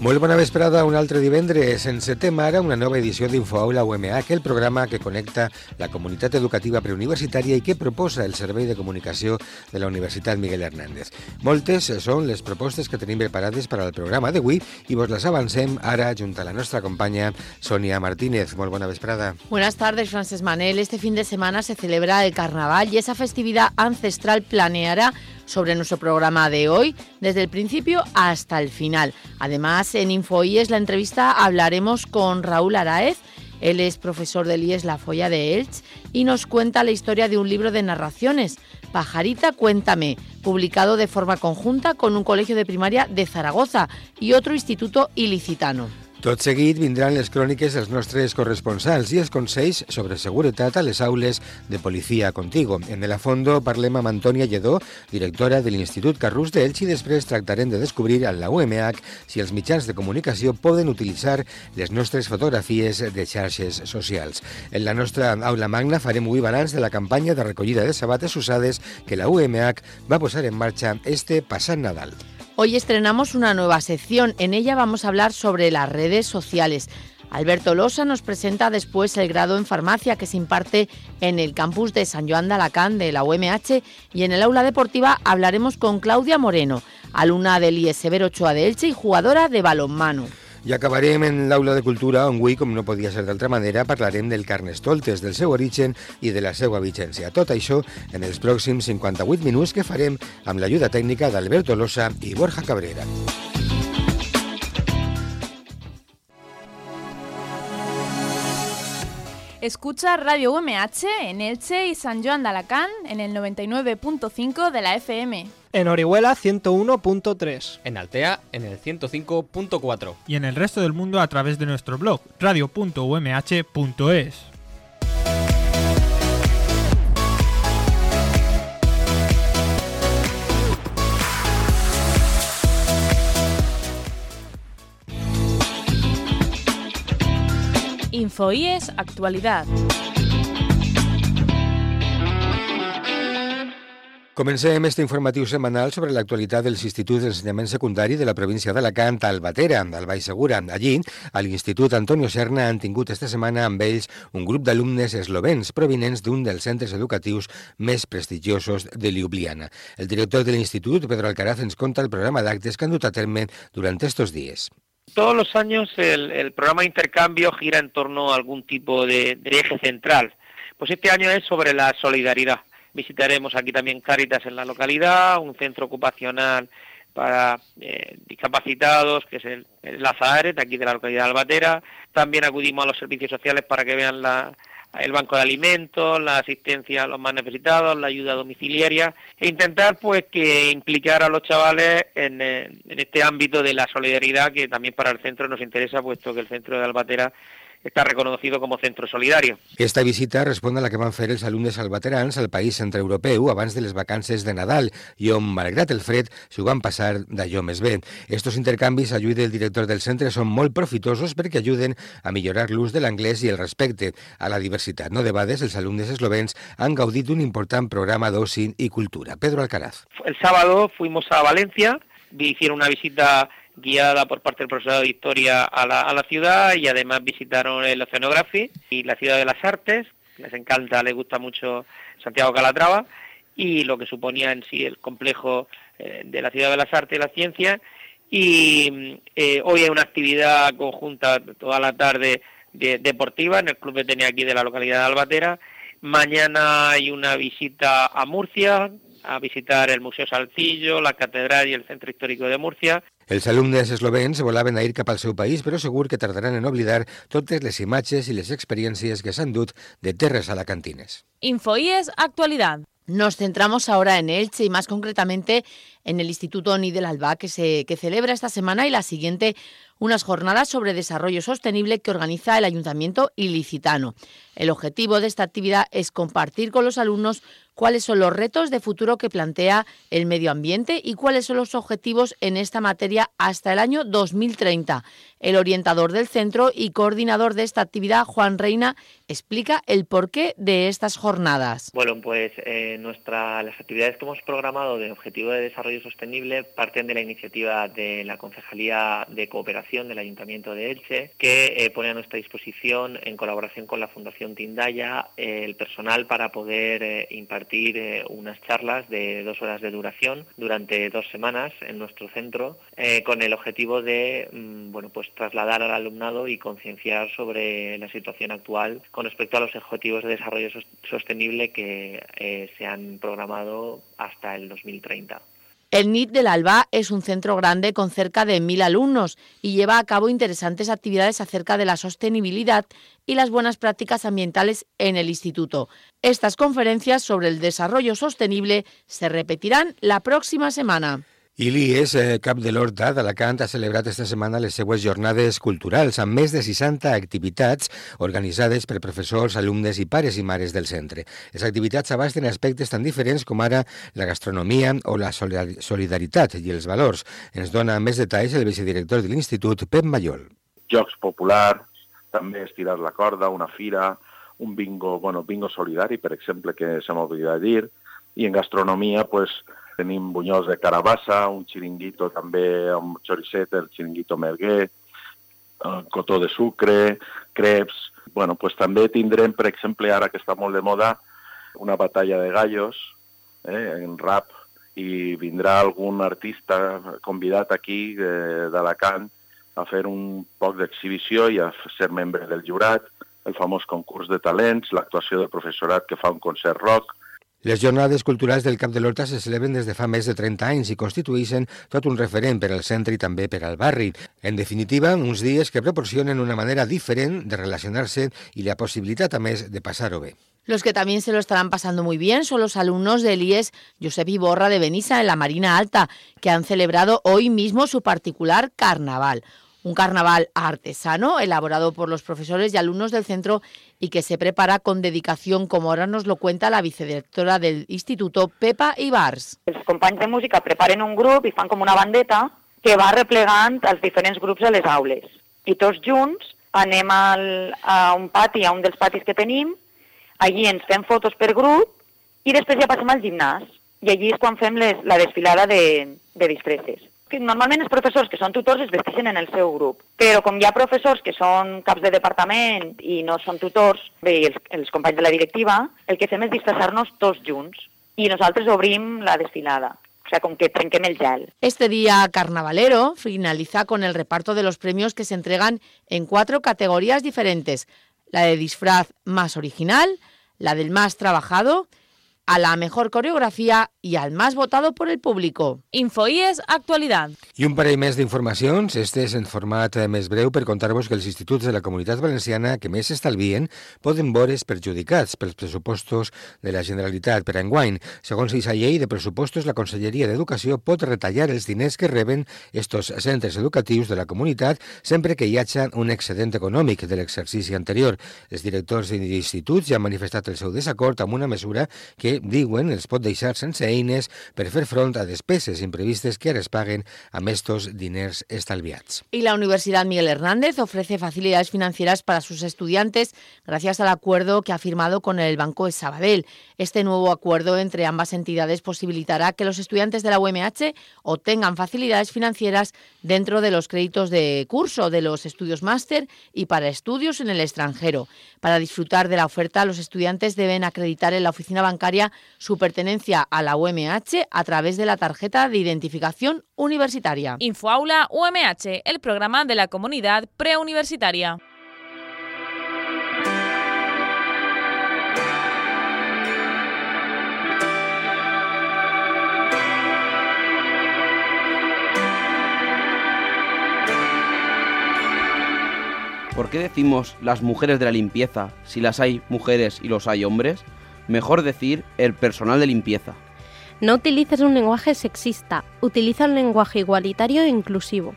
Molt bona vesprada, un altre divendres. Encetem ara una nova edició d'Infoaula UMH, el programa que connecta la comunitat educativa preuniversitària i que proposa el Servei de Comunicació de la Universitat Miguel Hernández. Moltes són les propostes que tenim preparades per al programa d'avui i vos les avancem ara junt a la nostra companya Sonia Martínez. Molt bona vesprada. Buenas tardes, Francesc Manel. Este fin de semana se celebra el Carnaval y esa festividad ancestral planeará sobre nuestro programa de hoy, desde el principio hasta el final. Además, en IES la entrevista hablaremos con Raúl Aráez. Él es profesor del IES La Foia de Elche y nos cuenta la historia de un libro de narraciones, Pajarita Cuéntame, publicado de forma conjunta con un colegio de primaria de Zaragoza y otro instituto ilicitano. Tot seguit vindran les cròniques dels nostres corresponsals i els consells sobre seguretat a les aules de Policia Contigo. En el A Fondo parlem amb Antonia Lledó, directora de l'Institut Carrús d'Elx, i després tractarem de descobrir a la UMH si els mitjans de comunicació poden utilitzar les nostres fotografies de xarxes socials. En la nostra aula magna farem avui balanç de la campanya de recollida de sabates usades que la UMH va posar en marxa este passat Nadal. Hoy estrenamos una nueva sección, en ella vamos a hablar sobre las redes sociales. Alberto Losa nos presenta después el grado en farmacia que se imparte en el campus de Sant Joan d'Alacant de la UMH y en el aula deportiva hablaremos con Claudia Moreno, alumna del IES Berrocoa de Elche y jugadora de balonmano. I acabarem en l'aula de cultura, on avui, com no podia ser d'altra manera, parlarem del carnestoltes, del seu origen i de la seva vigència. Tot això en els pròxims 58 minuts que farem amb l'ajuda tècnica d'Alberto Losa i Borja Cabrera. Escucha Radio UMH en Elche y Sant Joan d'Alacant en el 99.5 de la FM. En Orihuela 101.3, en Altea en el 105.4 y en el resto del mundo a través de nuestro blog radio.umh.es. IES Actualidad. Comencem este informatiu setmanal sobre l'actualitat dels instituts d'ensenyament secundari de la província d'Alacant, Albatera, al Baix Segura. Allí, a l'Institut Antonio Serna, han tingut esta setmana amb ells un grup d'alumnes eslovens provinents d'un dels centres educatius més prestigiosos de Ljubljana. El director de l'institut, Pedro Alcaraz, ens conta el programa d'actes que han dut a terme durant estos dies. Todos los años el programa de intercambio gira en torno a algún tipo de eje central. Pues este año es sobre la solidaridad. Visitaremos aquí también Cáritas en la localidad, un centro ocupacional para discapacitados, que es el Azaharet, aquí de la localidad de Albatera. También acudimos a los servicios sociales para que vean el banco de alimentos, la asistencia a los más necesitados, la ayuda domiciliaria e intentar pues que implicar a los chavales en este ámbito de la solidaridad que también para el centro nos interesa, puesto que el centro de Albatera está reconocido como centro solidario. Esta visita responde a la que van fer els alumnes albaterans al País Centre Europeu abans de les vacances de Nadal i on, malgrat el fred, s'ho van passar d'allò més bé. Estos intercanvis, ajuda el director del centre, són molt profitosos perquè ajuden a millorar l'ús de l'anglès i el respecte a la diversitat. No debades, els alumnes eslovens han gaudit d'un important programa d'oci i cultura. Pedro Alcaraz. El sábado fuimos a Valencia, hicieron una visita guiada por parte del profesorado de Historia a la ciudad y además visitaron el Oceanography y la Ciudad de las Artes, les encanta, les gusta mucho Santiago Calatrava y lo que suponía en sí el complejo de la Ciudad de las Artes y las Ciencias y hoy hay una actividad conjunta toda la tarde deportiva en el club que tenía aquí de la localidad de Albatera, mañana hay una visita a Murcia a visitar el Museo Saltillo, la Catedral y el Centro Histórico de Murcia. Els alumnes eslovens volaven a ir cap al seu país, però segur que tardaran en oblidar totes les imatges i les experiències que s'han dut de terres alacantines. IES Actualidad. Nos centramos ahora en Elche y más concretamente en el Instituto Nit de l'Albà que celebra esta semana y la siguiente unas jornadas sobre desarrollo sostenible que organiza el Ayuntamiento ilicitano. El objetivo de esta actividad es compartir con los alumnos cuáles son los retos de futuro que plantea el medio ambiente y cuáles son los objetivos en esta materia hasta el año 2030. El orientador del centro y coordinador de esta actividad, Juan Reina, explica el porqué de estas jornadas. Bueno, pues las actividades que hemos programado de Objetivo de Desarrollo Sostenible parten de la iniciativa de la Concejalía de Cooperación del Ayuntamiento de Elche, que pone a nuestra disposición, en colaboración con la Fundación Tindaya, el personal para poder impartir unas charlas de 2 horas de duración durante 2 semanas en nuestro centro, con el objetivo de trasladar al alumnado y concienciar sobre la situación actual con respecto a los objetivos de desarrollo sostenible que se han programado hasta el 2030. El Nit de l'Albà es un centro grande con cerca de 1.000 alumnos y lleva a cabo interesantes actividades acerca de la sostenibilidad y las buenas prácticas ambientales en el instituto. Estas conferencias sobre el desarrollo sostenible se repetirán la próxima semana. I l'IES Camps de l'Horta d'Alacant ha celebrat esta setmana les seues jornades culturals amb més de 60 activitats organitzades per professors, alumnes i pares i mares del centre. Les activitats abasten aspectes tan diferents com ara la gastronomia o la solidaritat i els valors. Ens dona més detalls el vicedirector de l'Institut, Pep Mallol. Jocs populars, també estirar la corda, una fira, un bingo solidari, per exemple, que se m'oblida dir, i en gastronomia, tenim bunyols de carabassa, un xiringuito també amb xoricet, el xiringuito merguer, cotó de sucre, creps... també tindrem, per exemple, ara que està molt de moda, una batalla de gallos en rap, i vindrà algun artista convidat aquí d'Alacant a fer un poc d'exhibició i a ser membre del jurat, el famós concurs de talents, l'actuació del professorat que fa un concert rock. Les jornades culturals del Camp de l'Horta se celebren des de fa més de 30 anys i constitueixen tot un referent per al centre i també per al barri. En definitiva, uns dies que proporcionen una manera diferent de relacionar-se i la possibilitat, a més, de passar-ho bé. Los que también se lo estarán pasando muy bien son los alumnos del IES Josep Iborra de Benissa en la Marina Alta, que han celebrado hoy mismo su particular carnaval. Un carnaval artesano elaborado por los profesores y alumnos del centro y que se prepara con dedicación, como ahora nos lo cuenta la vicedirectora del instituto, Pepa Ibars. Els companys de música preparen un grup i fan com una bandeta que va replegant els diferents grups a les aules. I tots junts anem a un pati, a un dels patis que tenim, allí ens fem fotos per grup i després ja passem al gimnàs. I allí és quan fem la desfilada de disfresses. Normalment els professors que són tutors es vesteixen en el seu grup, però com hi ha professors que són caps de departament i no són tutors, bé, els companys de la directiva, el que fem és disfressar-nos tots junts i nosaltres obrim la desfilada. O sea, con que trenquem el gel. Este día carnavalero finaliza con el reparto de los premios que se entregan en 4 categorías diferentes. La de disfraz más original, la del más trabajado, a la mejor coreografía y al más votado por el público. InfoIES Actualidad. I un parell més d'informacions, és en format més breu per contar-vos que els instituts de la Comunitat Valenciana que més estalvien poden veure's perjudicats pels pressupostos de la Generalitat per enguany. Segons la llei de pressupostos, la Conselleria d'Educació pot retallar els diners que reben estos centres educatius de la comunitat sempre que hi hagi un excedent econòmic de l'exercici anterior. Els directors d'instituts ja han manifestat el seu desacord amb una mesura que diuen els pot deixar sense eines per fer front a despeses imprevistes que ara es paguen amb estos diners estalviats. Y la Universidad Miguel Hernández ofrece facilidades financieras para sus estudiantes gracias al acuerdo que ha firmado con el Banco Sabadell. Este nuevo acuerdo entre ambas entidades posibilitará que los estudiantes de la UMH obtengan facilidades financieras dentro de los créditos de curso, de los estudios máster y para estudios en el extranjero. Para disfrutar de la oferta, los estudiantes deben acreditar en la oficina bancaria su pertenencia a la UMH a través de la tarjeta de identificación universitaria. Infoaula UMH, el programa de la comunidad preuniversitaria. ¿Por qué decimos las mujeres de la limpieza si las hay mujeres y los hay hombres? Mejor decir el personal de limpieza. No utilices un lenguaje sexista, utiliza un lenguaje igualitario e inclusivo.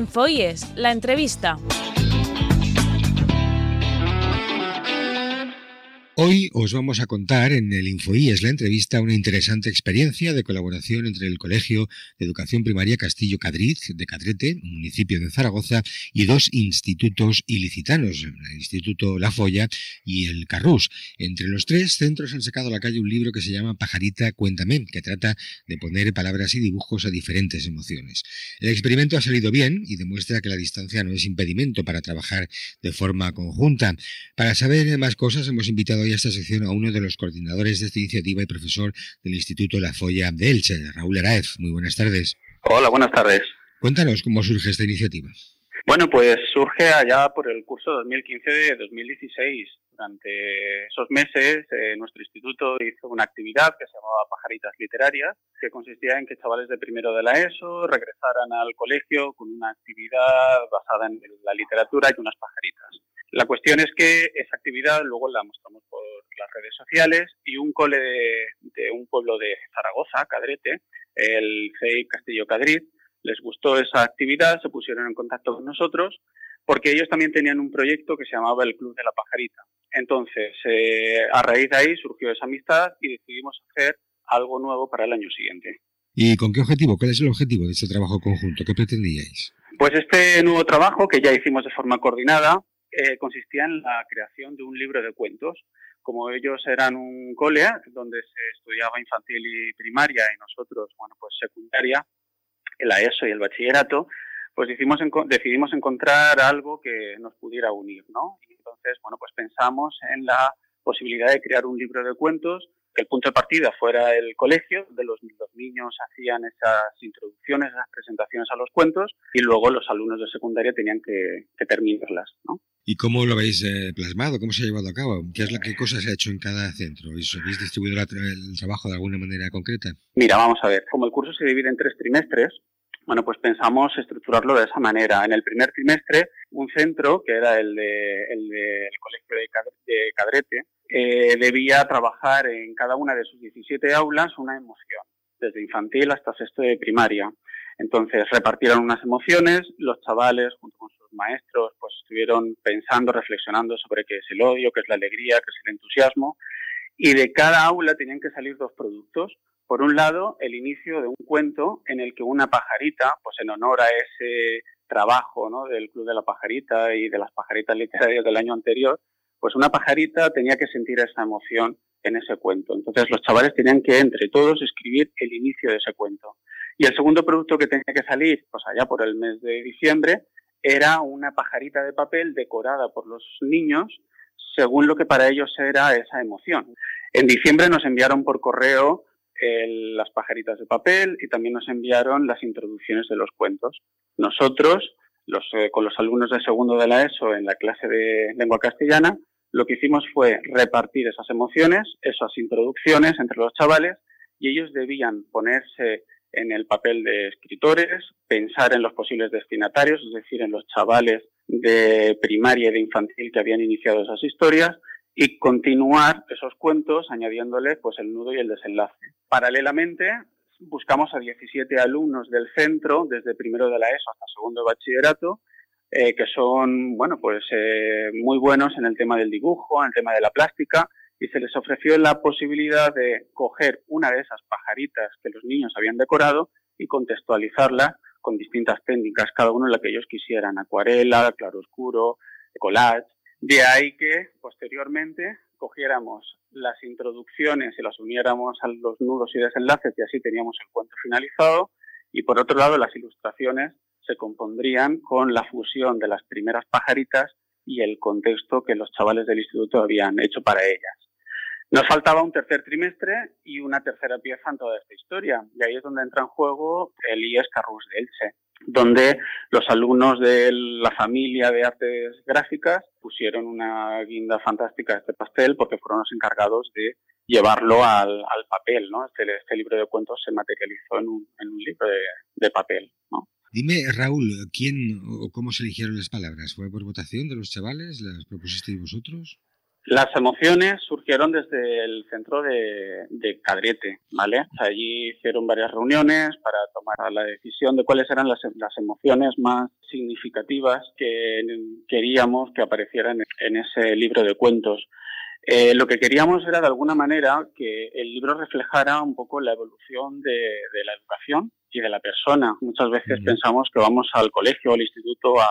IES, la entrevista. Hoy os vamos a contar en el IES La Entrevista una interesante experiencia de colaboración entre el Colegio de Educación Primaria Castillo Cadriz de Cadrete, municipio de Zaragoza, y dos institutos ilicitanos, el Instituto La Foia y el Carrús. Entre los tres centros han sacado a la calle un libro que se llama Pajarita Cuéntame, que trata de poner palabras y dibujos a diferentes emociones. El experimento ha salido bien y demuestra que la distancia no es impedimento para trabajar de forma conjunta. Para saber más cosas hemos invitado hoy a esta sección a uno de los coordinadores de esta iniciativa y profesor del Instituto La Foia de Elche, Raúl Aráez. Muy buenas tardes. Hola, buenas tardes. Cuéntanos cómo surge esta iniciativa. Bueno, pues surge allá por el curso 2015-2016. Durante esos meses nuestro instituto hizo una actividad que se llamaba Pajaritas Literarias, que consistía en que chavales de primero de la ESO regresaran al colegio con una actividad basada en la literatura y unas pajaritas. La cuestión es que esa actividad luego la mostramos por las redes sociales y un cole de un pueblo de Zaragoza, Cadrete, el CEI Castillo Cadriz, les gustó esa actividad, se pusieron en contacto con nosotros porque ellos también tenían un proyecto que se llamaba el Club de la Pajarita. Entonces, a raíz de ahí surgió esa amistad y decidimos hacer algo nuevo para el año siguiente. ¿Y con qué objetivo? ¿Cuál es el objetivo de este trabajo conjunto? ¿Qué pretendíais? Pues este nuevo trabajo que ya hicimos de forma coordinada consistía en la creación de un libro de cuentos. Como ellos eran un cole donde se estudiaba infantil y primaria y nosotros, bueno, pues secundaria, la ESO y el bachillerato, pues decidimos encontrar algo que nos pudiera unir, ¿no? Y entonces, bueno, pues pensamos en la posibilidad de crear un libro de cuentos, que el punto de partida fuera el colegio, donde los niños hacían esas introducciones, esas presentaciones a los cuentos, y luego los alumnos de secundaria tenían que terminarlas, ¿no? ¿Y cómo lo habéis plasmado? ¿Cómo se ha llevado a cabo? ¿Qué cosas se ha hecho en cada centro? ¿Habéis distribuido el trabajo de alguna manera concreta? Mira, vamos a ver. Como el curso se divide en 3 trimestres, bueno, pues pensamos estructurarlo de esa manera. En el primer trimestre, un centro, que era el Colegio de Cadrete, debía trabajar en cada una de sus 17 aulas una emoción, desde infantil hasta sexto de primaria. Entonces repartieron unas emociones, los chavales junto con sus maestros pues estuvieron pensando, reflexionando sobre qué es el odio, qué es la alegría, qué es el entusiasmo, y de cada aula tenían que salir 2 productos. Por un lado, el inicio de un cuento en el que una pajarita, pues en honor a ese trabajo, ¿no?, del Club de la Pajarita y de las pajaritas literarias del año anterior, pues una pajarita tenía que sentir esa emoción en ese cuento. Entonces los chavales tenían que, entre todos, escribir el inicio de ese cuento. Y el segundo producto que tenía que salir, pues allá por el mes de diciembre, era una pajarita de papel decorada por los niños según lo que para ellos era esa emoción. En diciembre nos enviaron por correo las pajaritas de papel y también nos enviaron las introducciones de los cuentos. Nosotros, con los alumnos de segundo de la ESO en la clase de lengua castellana, lo que hicimos fue repartir esas emociones, esas introducciones entre los chavales, y ellos debían ponerse en el papel de escritores, pensar en los posibles destinatarios, es decir, en los chavales de primaria y de infantil que habían iniciado esas historias, y continuar esos cuentos añadiéndoles pues el nudo y el desenlace. Paralelamente, buscamos a 17 alumnos del centro, desde primero de la ESO hasta segundo de bachillerato, que son, bueno, pues muy buenos en el tema del dibujo, en el tema de la plástica, y se les ofreció la posibilidad de coger una de esas pajaritas que los niños habían decorado y contextualizarla con distintas técnicas, cada uno la que ellos quisieran, acuarela, claroscuro, collage. De ahí que, posteriormente, cogiéramos las introducciones y las uniéramos a los nudos y desenlaces, y así teníamos el cuento finalizado. Y, por otro lado, las ilustraciones se compondrían con la fusión de las primeras pajaritas y el contexto que los chavales del instituto habían hecho para ellas. Nos faltaba un tercer trimestre y una tercera pieza en toda esta historia, y ahí es donde entra en juego el IES Carrús de Elche, donde los alumnos de la familia de artes gráficas pusieron una guinda fantástica a este pastel porque fueron los encargados de llevarlo al papel, ¿no? Este libro de cuentos se materializó en un libro de papel, ¿no? Dime, Raúl, ¿quién o cómo se eligieron las palabras? ¿Fue por votación de los chavales? ¿Las propusisteis vosotros? Las emociones surgieron desde el centro de Cadrete, ¿vale? Allí hicieron varias reuniones para tomar la decisión de cuáles eran las emociones más significativas que queríamos que aparecieran en ese libro de cuentos. Lo que queríamos era, de alguna manera, que el libro reflejara un poco la evolución de la educación y de la persona. Muchas veces pensamos que vamos al colegio o al instituto a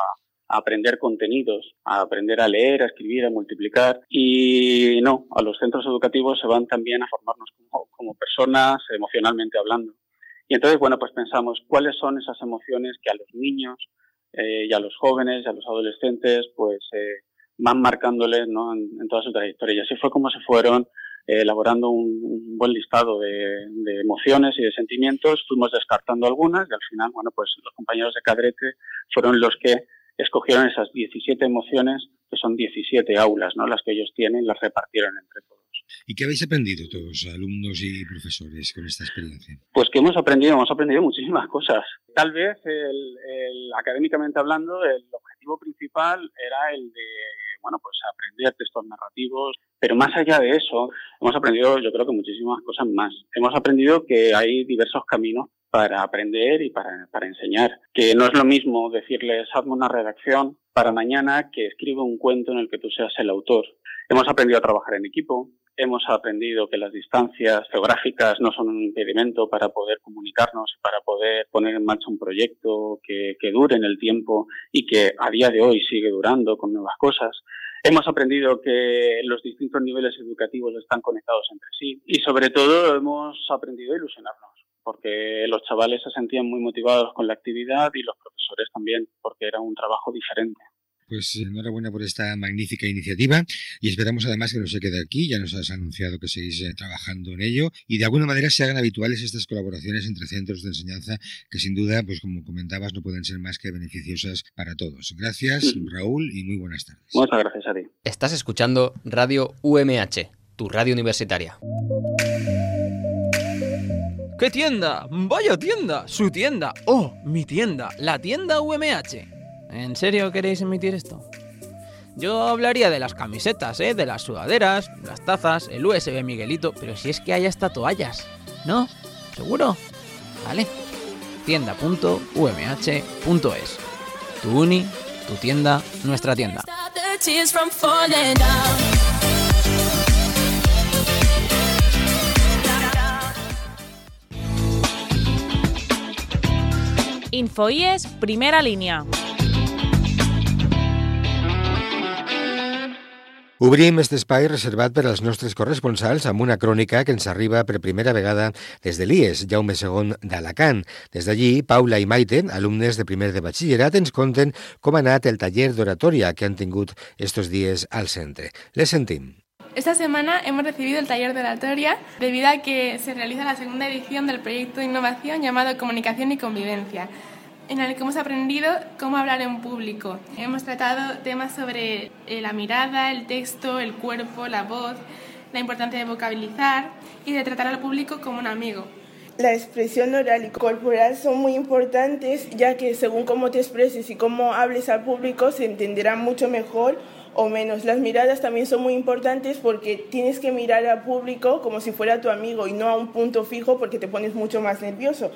aprender contenidos, a aprender a leer, a escribir, a multiplicar. Y no, a los centros educativos se van también a formarnos como personas, emocionalmente hablando. Y entonces, bueno, pues pensamos cuáles son esas emociones que a los niños y a los jóvenes y a los adolescentes pues van marcándoles, ¿no?, en toda su trayectoria. Y así fue como se fueron elaborando un buen listado de emociones y de sentimientos. Fuimos descartando algunas y al final, bueno, pues los compañeros de Cadrete fueron los que escogieron esas 17 emociones, que son 17 aulas, ¿no?, las que ellos tienen, las repartieron entre todos. ¿Y qué habéis aprendido todos, alumnos y profesores, con esta experiencia? Pues que hemos aprendido muchísimas cosas. Tal vez, académicamente hablando, el objetivo principal era el de, bueno, pues aprender textos narrativos, pero más allá de eso, hemos aprendido, yo creo que muchísimas cosas más. Hemos aprendido que hay diversos caminos para aprender y para enseñar. Que no es lo mismo decirles, hazme una redacción para mañana, que escribe un cuento en el que tú seas el autor. Hemos aprendido a trabajar en equipo, hemos aprendido que las distancias geográficas no son un impedimento para poder comunicarnos, para poder poner en marcha un proyecto que dure en el tiempo y que a día de hoy sigue durando con nuevas cosas. Hemos aprendido que los distintos niveles educativos están conectados entre sí y, sobre todo, hemos aprendido a ilusionarnos, porque los chavales se sentían muy motivados con la actividad y los profesores también, porque era un trabajo diferente. Pues enhorabuena por esta magnífica iniciativa y esperamos además que no se quede aquí. Ya nos has anunciado que seguís trabajando en ello y de alguna manera se hagan habituales estas colaboraciones entre centros de enseñanza que sin duda, pues como comentabas, no pueden ser más que beneficiosas para todos. Gracias, Raúl, y muy buenas tardes. Muchas gracias a ti. Estás escuchando Radio UMH, tu radio universitaria. ¡Qué tienda! ¡Vaya tienda! ¡Su tienda! ¡Oh, mi tienda! ¡La tienda UMH! ¿En serio queréis emitir esto? Yo hablaría de las camisetas, de las sudaderas, las tazas, el USB Miguelito, pero si es que hay hasta toallas, ¿no? ¿Seguro? Vale. tienda.umh.es. Tu uni, tu tienda, nuestra tienda. IES Primera Línea. Obrim este espai reservat per als nostres corresponsals amb una crònica que ens arriba per primera vegada des de l'IES Jaume II d'Alacant. Des d'allí, Paula i Maite, alumnes de primer de batxillerat, ens conten com ha anat el taller d'oratòria que han tingut estos dies al centre. Les sentim. Esta semana hemos recibido el taller de oratoria debido a que se realiza la segunda edición del proyecto de innovación llamado Comunicación y Convivencia, en el que hemos aprendido cómo hablar en público. Hemos tratado temas sobre la mirada, el texto, el cuerpo, la voz, la importancia de vocabilizar y de tratar al público como un amigo. La expresión oral y corporal son muy importantes, ya que según cómo te expreses y cómo hables al público se entenderá mucho mejor o menos. Las miradas también son muy importantes porque tienes que mirar al público como si fuera tu amigo y no a un punto fijo porque te pones mucho más nervioso.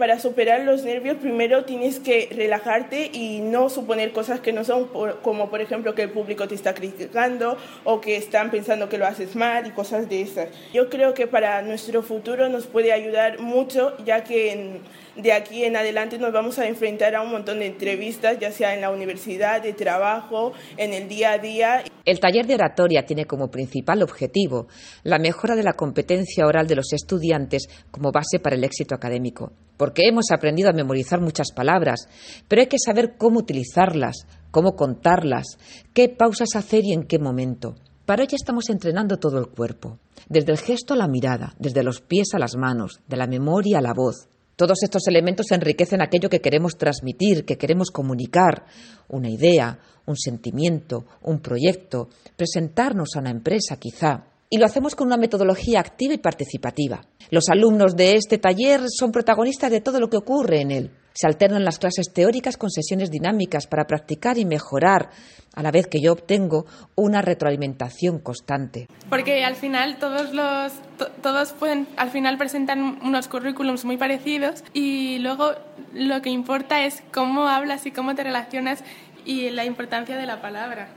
Para superar los nervios primero tienes que relajarte y no suponer cosas que no son, como por ejemplo que el público te está criticando o que están pensando que lo haces mal y cosas de esas. Yo creo que para nuestro futuro nos puede ayudar mucho, ya que de aquí en adelante nos vamos a enfrentar a un montón de entrevistas, ya sea en la universidad, de trabajo, en el día a día. El taller de oratoria tiene como principal objetivo la mejora de la competencia oral de los estudiantes como base para el éxito académico. Porque hemos aprendido a memorizar muchas palabras, pero hay que saber cómo utilizarlas, cómo contarlas, qué pausas hacer y en qué momento. Para ello estamos entrenando todo el cuerpo, desde el gesto a la mirada, desde los pies a las manos, de la memoria a la voz. Todos estos elementos enriquecen aquello que queremos transmitir, que queremos comunicar, una idea, un sentimiento, un proyecto, presentarnos a una empresa quizá. Y lo hacemos con una metodología activa y participativa. Los alumnos de este taller son protagonistas de todo lo que ocurre en él. Se alternan las clases teóricas con sesiones dinámicas para practicar y mejorar, a la vez que yo obtengo una retroalimentación constante. Porque al final todos pueden al final presentan unos currículums muy parecidos y luego lo que importa es cómo hablas y cómo te relacionas y la importancia de la palabra.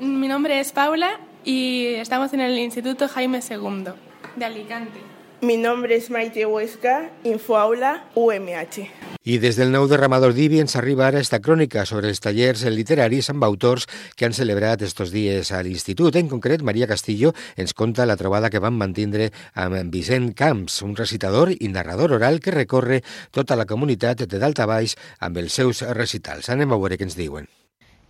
Mi nombre es Paula y estamos en el Instituto Jaime II de Alicante. Mi nombre es Maite Huesca, Infoaula UMH. I des del nou derramador d'Ibiens arriba ara esta crònica sobre els tallers literaris amb autors que han celebrat estos dies a l'Institut. En concret, Maria Castillo ens conta la trobada que van mantindre amb Vicent Camps, un recitador i narrador oral que recorre tota la comunitat de dalt a baix amb els seus recitals. Anem a veure què ens diuen.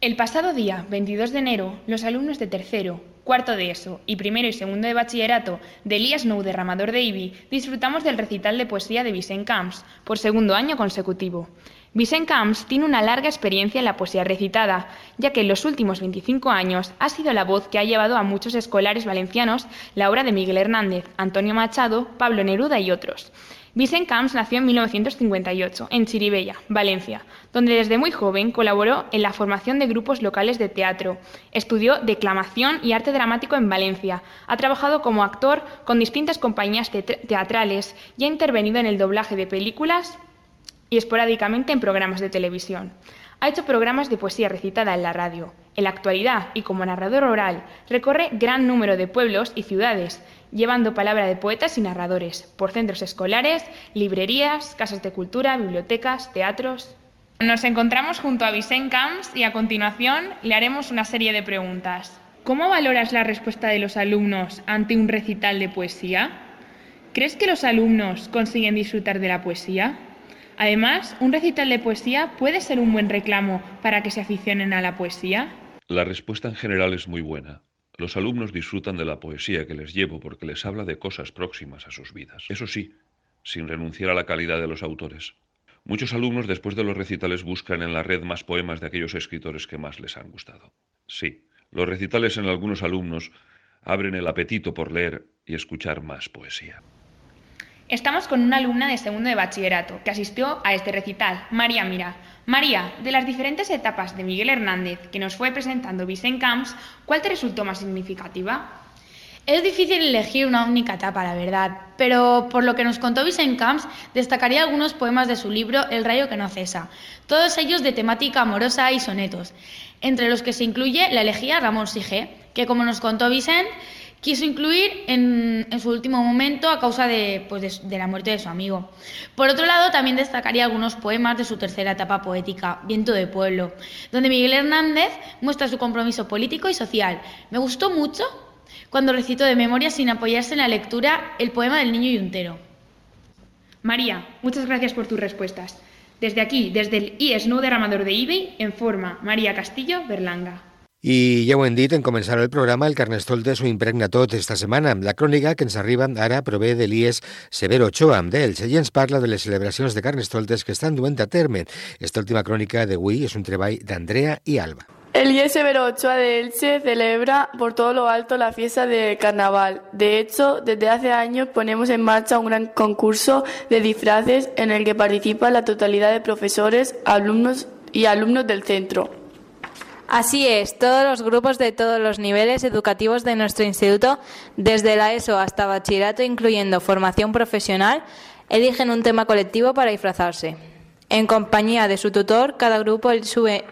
El pasado día, 22 de enero, los alumnos de tercero, cuarto de ESO y primero y segundo de bachillerato del IES Nou Derramador de Ibi disfrutamos del recital de poesía de Vicent Camps por segundo año consecutivo. Vicent Camps tiene una larga experiencia en la poesía recitada, ya que en los últimos 25 años ha sido la voz que ha llevado a muchos escolares valencianos la obra de Miguel Hernández, Antonio Machado, Pablo Neruda y otros. Vicent Camps nació en 1958, en Chirivella, Valencia, donde desde muy joven colaboró en la formación de grupos locales de teatro. Estudió declamación y arte dramático en Valencia. Ha trabajado como actor con distintas compañías teatrales y ha intervenido en el doblaje de películas y esporádicamente en programas de televisión. Ha hecho programas de poesía recitada en la radio. En la actualidad y como narrador oral, recorre gran número de pueblos y ciudades, llevando palabra de poetas y narradores por centros escolares, librerías, casas de cultura, bibliotecas, teatros. Nos encontramos junto a Vicent Camps y a continuación le haremos una serie de preguntas. ¿Cómo valoras la respuesta de los alumnos ante un recital de poesía? ¿Crees que los alumnos consiguen disfrutar de la poesía? Además, un recital de poesía puede ser un buen reclamo para que se aficionen a la poesía. La respuesta en general es muy buena. Los alumnos disfrutan de la poesía que les llevo porque les habla de cosas próximas a sus vidas. Eso sí, sin renunciar a la calidad de los autores. Muchos alumnos después de los recitales buscan en la red más poemas de aquellos escritores que más les han gustado. Sí, los recitales en algunos alumnos abren el apetito por leer y escuchar más poesía. Estamos con una alumna de segundo de bachillerato que asistió a este recital, María Mira. María, de las diferentes etapas de Miguel Hernández que nos fue presentando Vicent Camps, ¿cuál te resultó más significativa? Es difícil elegir una única etapa, la verdad, pero por lo que nos contó Vicent Camps, destacaría algunos poemas de su libro El rayo que no cesa, todos ellos de temática amorosa y sonetos, entre los que se incluye la elegía Ramón Sige, que como nos contó Vicent, quiso incluir en su último momento a causa de la muerte de su amigo. Por otro lado, también destacaría algunos poemas de su tercera etapa poética, Viento de Pueblo, donde Miguel Hernández muestra su compromiso político y social. Me gustó mucho cuando recitó de memoria, sin apoyarse en la lectura, el poema del niño yuntero. María, muchas gracias por tus respuestas. Desde aquí, desde el IES Nou Derramador de Ibi, en forma, María Castillo, Berlanga. I ja ho hem dit, en començar el programa, el Carnestoltes ho impregna tot esta setmana. La crònica que ens arriba ara prové de l'IES Severo Ochoa, amb d'Elche, i ens parla de les celebracions de Carnestoltes que estan duent a terme. Esta última crònica d'avui és un treball d'Andrea i Alba. El IES Severo Ochoa de Elche celebra por todo lo alto la fiesta de carnaval. De hecho, desde hace años ponemos en marcha un gran concurso de disfraces en el que participa la totalidad de profesores, alumnos y alumnos del centro. Así es, todos los grupos de todos los niveles educativos de nuestro instituto, desde la ESO hasta bachillerato, incluyendo formación profesional, eligen un tema colectivo para disfrazarse. En compañía de su tutor, cada grupo sube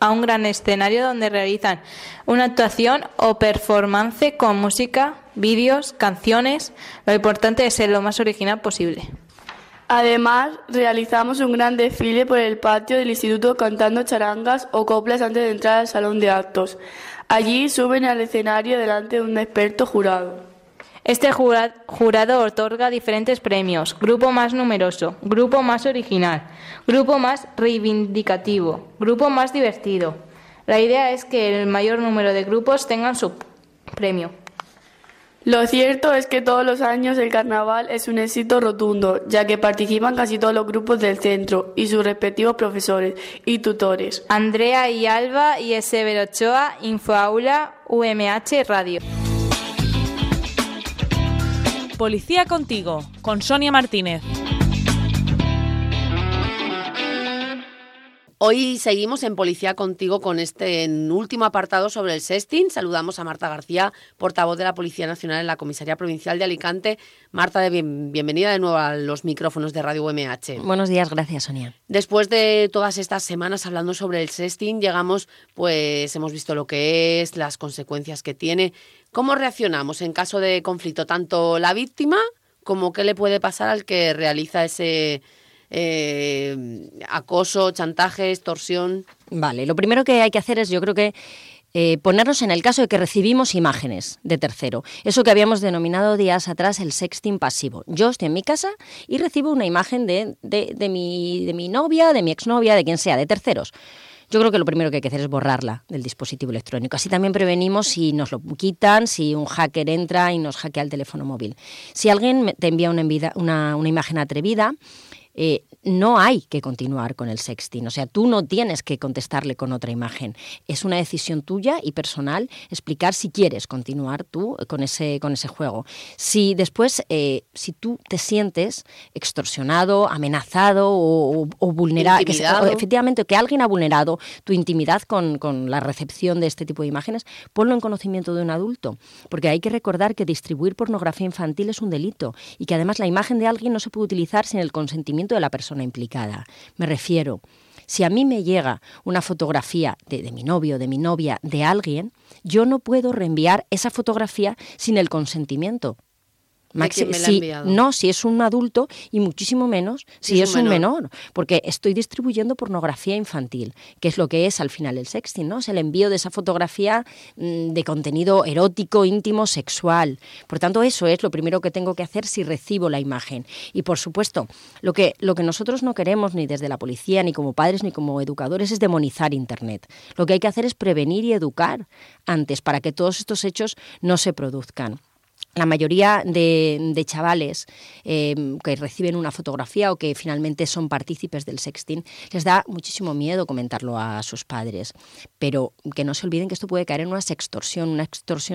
a un gran escenario donde realizan una actuación o performance con música, vídeos, canciones. Lo importante es ser lo más original posible. Además, realizamos un gran desfile por el patio del instituto cantando charangas o coplas antes de entrar al salón de actos. Allí suben al escenario delante de un experto jurado. Este jurado otorga diferentes premios: grupo más numeroso, grupo más original, grupo más reivindicativo, grupo más divertido. La idea es que el mayor número de grupos tengan su premio. Lo cierto es que todos los años el carnaval es un éxito rotundo, ya que participan casi todos los grupos del centro y sus respectivos profesores y tutores. Andrea y Alba, IES Severo Ochoa, Infoaula, UMH Radio. Policía contigo, con Sonia Martínez. Hoy seguimos en Policía Contigo con este último apartado sobre el sexting. Saludamos a Marta García, portavoz de la Policía Nacional en la Comisaría Provincial de Alicante. Marta, bienvenida de nuevo a los micrófonos de Radio UMH. Buenos días, gracias, Sonia. Después de todas estas semanas hablando sobre el sexting, llegamos, pues hemos visto lo que es, las consecuencias que tiene. ¿Cómo reaccionamos en caso de conflicto, tanto la víctima como qué le puede pasar al que realiza ese acoso, chantaje, extorsión? Vale, lo primero que hay que hacer es, yo creo que ponernos en el caso de que recibimos imágenes de tercero. Eso que habíamos denominado días atrás el sexting pasivo. Yo estoy en mi casa y recibo una imagen de mi novia, de mi exnovia, de quien sea, de terceros. Yo creo que lo primero que hay que hacer es borrarla del dispositivo electrónico. Así también prevenimos si nos lo quitan, si un hacker entra y nos hackea el teléfono móvil. Si alguien te envía una imagen atrevida, no hay que continuar con el sexting, o sea, tú no tienes que contestarle con otra imagen. Es una decisión tuya y personal explicar si quieres continuar tú con ese juego. Si después, si tú te sientes extorsionado, amenazado o vulnerado, efectivamente que alguien ha vulnerado tu intimidad con la recepción de este tipo de imágenes, ponlo en conocimiento de un adulto, porque hay que recordar que distribuir pornografía infantil es un delito y que además la imagen de alguien no se puede utilizar sin el consentimiento de la persona implicada. Me refiero, si a mí me llega una fotografía de mi novio, de mi novia, de alguien, yo no puedo reenviar esa fotografía sin el consentimiento. Si es un adulto y muchísimo menos si es un menor, porque estoy distribuyendo pornografía infantil, que es lo que es al final el sexting, ¿no? Es el envío de esa fotografía de contenido erótico, íntimo, sexual. Por tanto, eso es lo primero que tengo que hacer si recibo la imagen. Y por supuesto, lo que nosotros no queremos ni desde la policía, ni como padres, ni como educadores, es demonizar Internet. Lo que hay que hacer es prevenir y educar antes para que todos estos hechos no se produzcan. La mayoría de chavales que reciben una fotografía o que finalmente son partícipes del sexting, les da muchísimo miedo comentarlo a sus padres. Pero que no se olviden que esto puede caer en una sextorsión,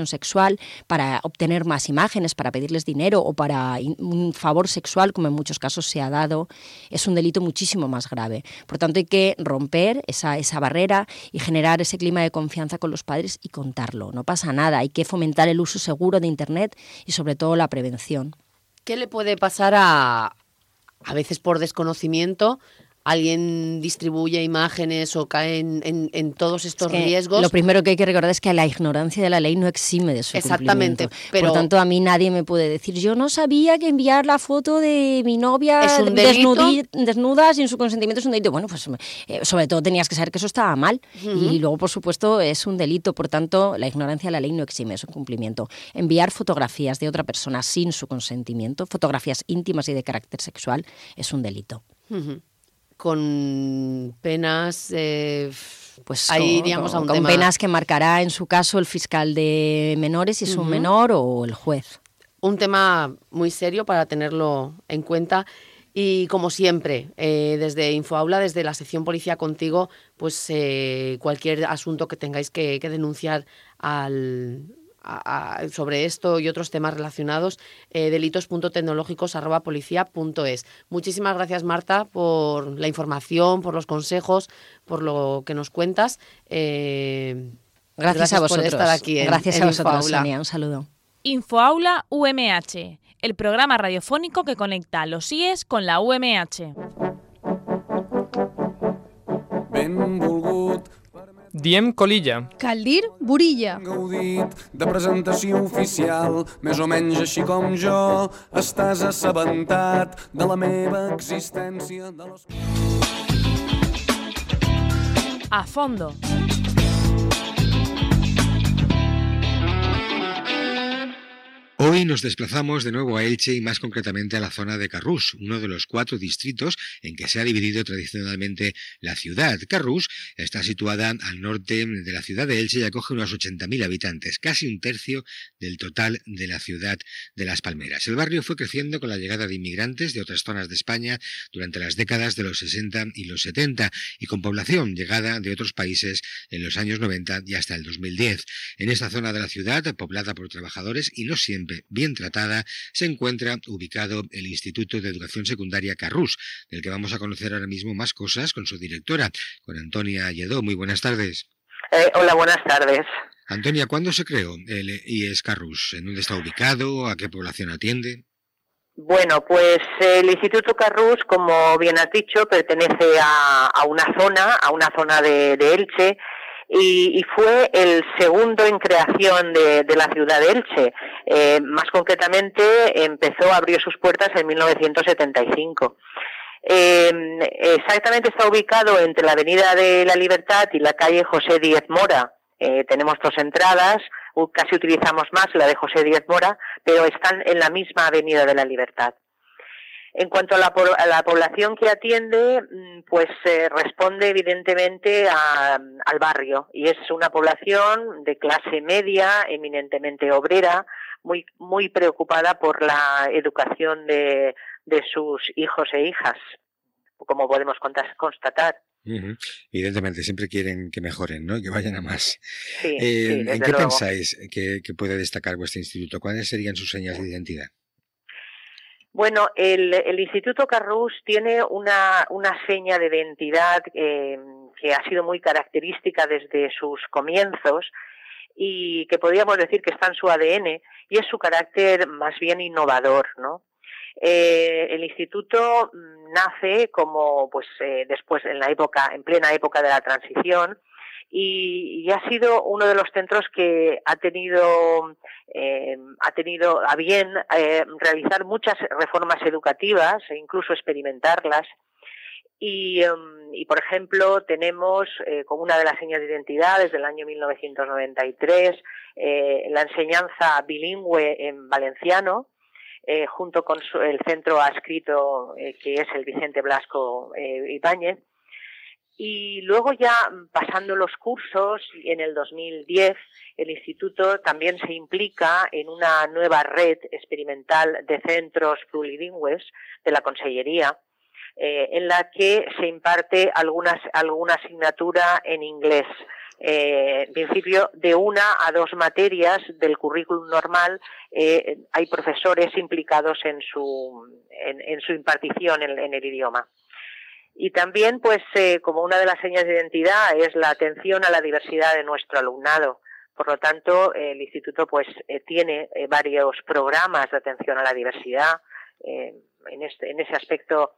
sexual para obtener más imágenes, para pedirles dinero o para un favor sexual, como en muchos casos se ha dado. Es un delito muchísimo más grave. Por tanto, hay que romper esa barrera y generar ese clima de confianza con los padres y contarlo. No pasa nada, hay que fomentar el uso seguro de Internet y sobre todo la prevención. ¿Qué le puede pasar a veces por desconocimiento? Alguien distribuye imágenes o cae en todos estos riesgos. Lo primero que hay que recordar es que la ignorancia de la ley no exime de su cumplimiento. Pero por tanto, a mí nadie me puede decir, yo no sabía que enviar la foto de mi novia desnuda sin su consentimiento es un delito. Bueno, pues sobre todo tenías que saber que eso estaba mal. Uh-huh. Y luego, por supuesto, es un delito. Por tanto, la ignorancia de la ley no exime de su cumplimiento. Enviar fotografías de otra persona sin su consentimiento, fotografías íntimas y de carácter sexual, es un delito. Uh-huh. Con penas, penas que marcará en su caso el fiscal de menores, si es un menor, o el juez. Un tema muy serio para tenerlo en cuenta. Y como siempre, desde Infoaula, desde la sección Policía Contigo, pues cualquier asunto que tengáis que denunciar sobre esto y otros temas relacionados, delitos.tecnológicos@policia.es. Muchísimas gracias, Marta, por la información, por los consejos, por lo que nos cuentas. Gracias a vosotros por estar aquí. Gracias a vosotros, Sonia. Un saludo. Infoaula UMH, el programa radiofónico que conecta los IES con la UMH. Diem colilla. Cal dir burilla. Gaudit de presentació oficial, més o menys així com jo, estàs assabentat de la meva existència. A fondo. Hoy nos desplazamos de nuevo a Elche y más concretamente a la zona de Carrús, uno de los 4 distritos en que se ha dividido tradicionalmente la ciudad. Carrús está situada al norte de la ciudad de Elche y acoge unos 80.000 habitantes, casi un tercio del total de la ciudad de Las Palmeras. El barrio fue creciendo con la llegada de inmigrantes de otras zonas de España durante las décadas de los 60 y los 70 y con población llegada de otros países en los años 90 y hasta el 2010. En esta zona de la ciudad, poblada por trabajadores y no siempre bien tratada, se encuentra ubicado el Instituto de Educación Secundaria Carrús, del que vamos a conocer ahora mismo más cosas con su directora, con Antonia Lledó. Muy buenas tardes. Hola, buenas tardes. Antonia, ¿cuándo se creó el IES Carrús? ¿En dónde está ubicado? ¿A qué población atiende? Bueno, pues el Instituto Carrús, como bien has dicho, pertenece a una zona de Elche y fue el segundo en creación de la ciudad de Elche. Más concretamente, abrió sus puertas en 1975. Exactamente está ubicado entre la Avenida de la Libertad y la calle José Díez Mora. Tenemos dos entradas, casi utilizamos más la de José Díez Mora, pero están en la misma Avenida de la Libertad. En cuanto a la población que atiende, pues responde evidentemente al barrio, y es una población de clase media, eminentemente obrera, muy, muy preocupada por la educación de sus hijos e hijas, como podemos constatar. Uh-huh. Evidentemente, siempre quieren que mejoren, ¿no? Que vayan a más. Sí, ¿en qué luego pensáis que puede destacar vuestro instituto? ¿Cuáles serían sus señas de identidad? Bueno, el Instituto Carrús tiene una seña de identidad que ha sido muy característica desde sus comienzos y que podríamos decir que está en su ADN, y es su carácter más bien innovador, ¿no? El instituto nace en plena época de la transición, y ha sido uno de los centros que ha tenido a bien realizar muchas reformas educativas e incluso experimentarlas. Y por ejemplo, tenemos como una de las señas de identidad desde el año 1993 la enseñanza bilingüe en valenciano, junto con el centro adscrito que es el Vicente Blasco Ibáñez. Y luego, ya pasando los cursos, en el 2010 el instituto también se implica en una nueva red experimental de centros plurilingües de la Consellería, en la que se imparte alguna asignatura en inglés, en principio de 1 a 2 materias del currículum normal. Hay profesores implicados en su impartición en el idioma. Y también, como una de las señas de identidad, es la atención a la diversidad de nuestro alumnado. Por lo tanto, el instituto tiene varios programas de atención a la diversidad. En ese aspecto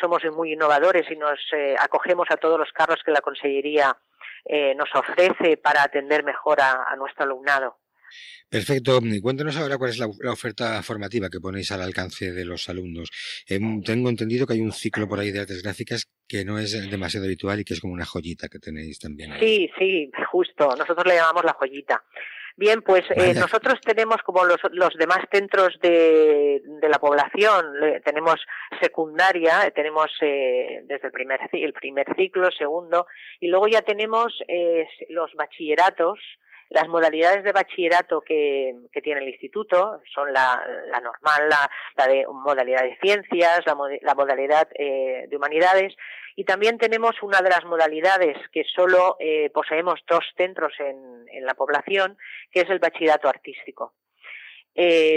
somos muy innovadores y nos acogemos a todos los cargos que la Consellería nos ofrece para atender mejor a nuestro alumnado. Perfecto. Cuéntanos ahora cuál es la oferta formativa que ponéis al alcance de los alumnos. Tengo entendido que hay un ciclo por ahí de artes gráficas que no es demasiado habitual y que es como una joyita que tenéis también ahí. Sí, justo. Nosotros le llamamos la joyita. Bien, nosotros tenemos, como los demás centros de la población, tenemos secundaria, tenemos desde el primer ciclo, segundo, y luego ya tenemos los bachilleratos. Las modalidades de bachillerato que tiene el instituto son la normal, la de modalidad de ciencias, la modalidad de humanidades, y también tenemos una de las modalidades que solo poseemos dos centros en la población, que es el bachillerato artístico.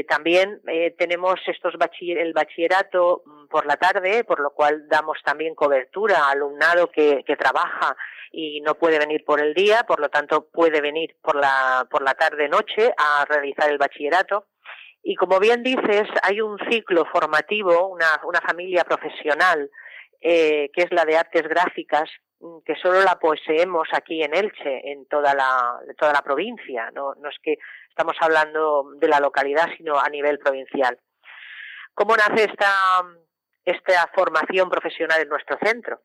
También tenemos el bachillerato por la tarde, por lo cual damos también cobertura a alumnado que trabaja y no puede venir por el día, por lo tanto puede venir por la tarde-noche a realizar el bachillerato. Y como bien dices, hay un ciclo formativo, una familia profesional, que es la de artes gráficas, que solo la poseemos aquí en Elche, en toda la provincia. No es que estamos hablando de la localidad, sino a nivel provincial. ¿Cómo nace esta formación profesional en nuestro centro?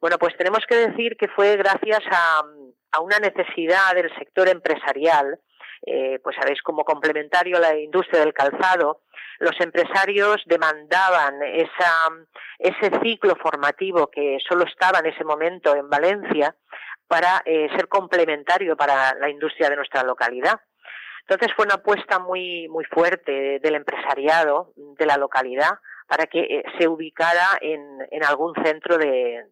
Bueno, pues tenemos que decir que fue gracias a una necesidad del sector empresarial. Sabéis, como complementario a la industria del calzado, los empresarios demandaban ese ciclo formativo que solo estaba en ese momento en Valencia para ser complementario para la industria de nuestra localidad. Entonces fue una apuesta muy, muy fuerte del empresariado de la localidad para que se ubicara en algún centro de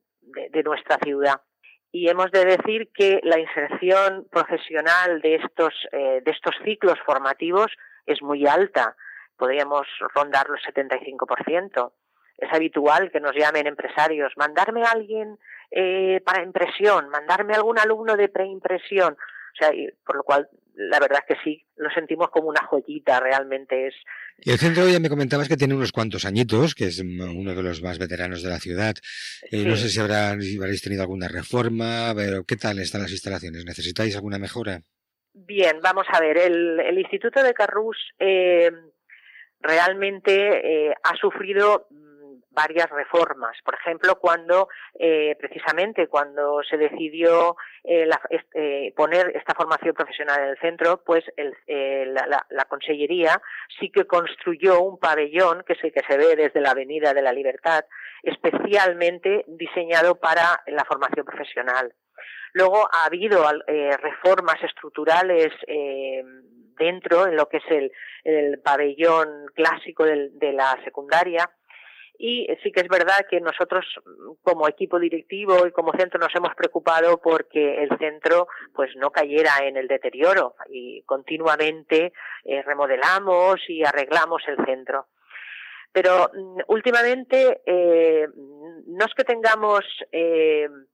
nuestra ciudad. Y hemos de decir que la inserción profesional de estos ciclos formativos es muy alta, podríamos rondar los 75%. Es habitual que nos llamen empresarios, mandarme a alguien para impresión, mandarme a algún alumno de preimpresión. O sea, y por lo cual, la verdad es que sí, lo sentimos como una joyita, realmente es. Y el centro, ya me comentabas que tiene unos cuantos añitos, que es uno de los más veteranos de la ciudad. Sí. No sé si habréis tenido alguna reforma, pero ¿qué tal están las instalaciones? ¿Necesitáis alguna mejora? Bien, vamos a ver, el Instituto de Carrús realmente ha sufrido varias reformas. Por ejemplo, cuando precisamente cuando se decidió poner esta formación profesional en el centro, pues la Consellería sí que construyó un pabellón, que es el que se ve desde la Avenida de la Libertad, especialmente diseñado para la formación profesional. Luego ha habido reformas estructurales dentro, en lo que es el pabellón clásico de la secundaria. Y sí que es verdad que nosotros, como equipo directivo y como centro, nos hemos preocupado porque el centro pues no cayera en el deterioro, y continuamente remodelamos y arreglamos el centro. Pero últimamente no es que tengamos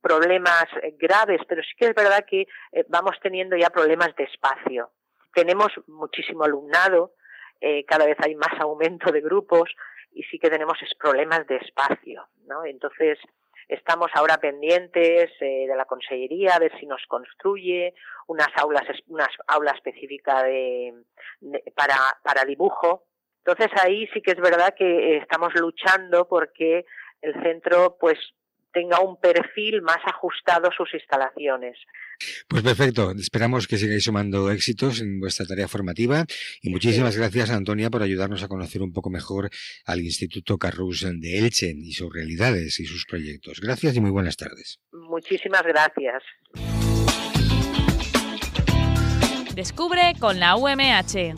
problemas graves, pero sí que es verdad que vamos teniendo ya problemas de espacio. Tenemos muchísimo alumnado, cada vez hay más aumento de grupos, y sí que tenemos problemas de espacio, ¿no? Entonces, estamos ahora pendientes de la Consellería, a ver si nos construye unas aulas específicas para dibujo. Entonces, ahí sí que es verdad que estamos luchando porque el centro, pues, tenga un perfil más ajustado a sus instalaciones. Pues perfecto, esperamos que sigáis sumando éxitos en vuestra tarea formativa y muchísimas gracias, Antonia, por ayudarnos a conocer un poco mejor al Instituto Carrús de Elche y sus realidades y sus proyectos. Gracias y muy buenas tardes. Muchísimas gracias. Descubre con la UMH.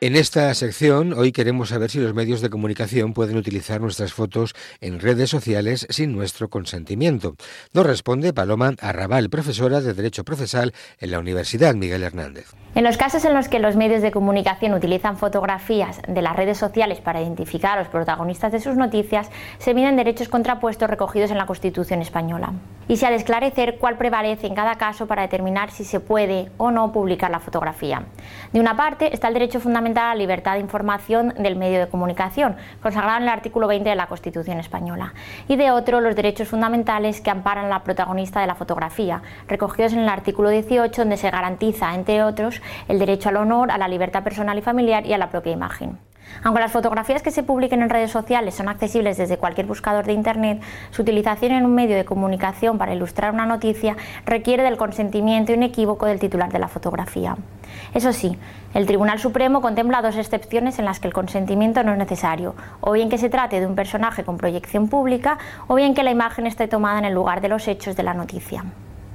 En esta sección, hoy queremos saber si los medios de comunicación pueden utilizar nuestras fotos en redes sociales sin nuestro consentimiento. Nos responde Paloma Arrabal, profesora de Derecho Procesal en la Universidad Miguel Hernández. En los casos en los que los medios de comunicación utilizan fotografías de las redes sociales para identificar a los protagonistas de sus noticias, se miden derechos contrapuestos recogidos en la Constitución Española. Y se ha de esclarecer cuál prevalece en cada caso para determinar si se puede o no publicar la fotografía. De una parte está el derecho fundamental a la libertad de información del medio de comunicación, consagrado en el artículo 20 de la Constitución Española, y de otro, los derechos fundamentales que amparan a la protagonista de la fotografía, recogidos en el artículo 18, donde se garantiza, entre otros, el derecho al honor, a la libertad personal y familiar y a la propia imagen. Aunque las fotografías que se publiquen en redes sociales son accesibles desde cualquier buscador de Internet, su utilización en un medio de comunicación para ilustrar una noticia requiere del consentimiento inequívoco del titular de la fotografía. Eso sí, el Tribunal Supremo contempla dos excepciones en las que el consentimiento no es necesario, o bien que se trate de un personaje con proyección pública, o bien que la imagen esté tomada en el lugar de los hechos de la noticia.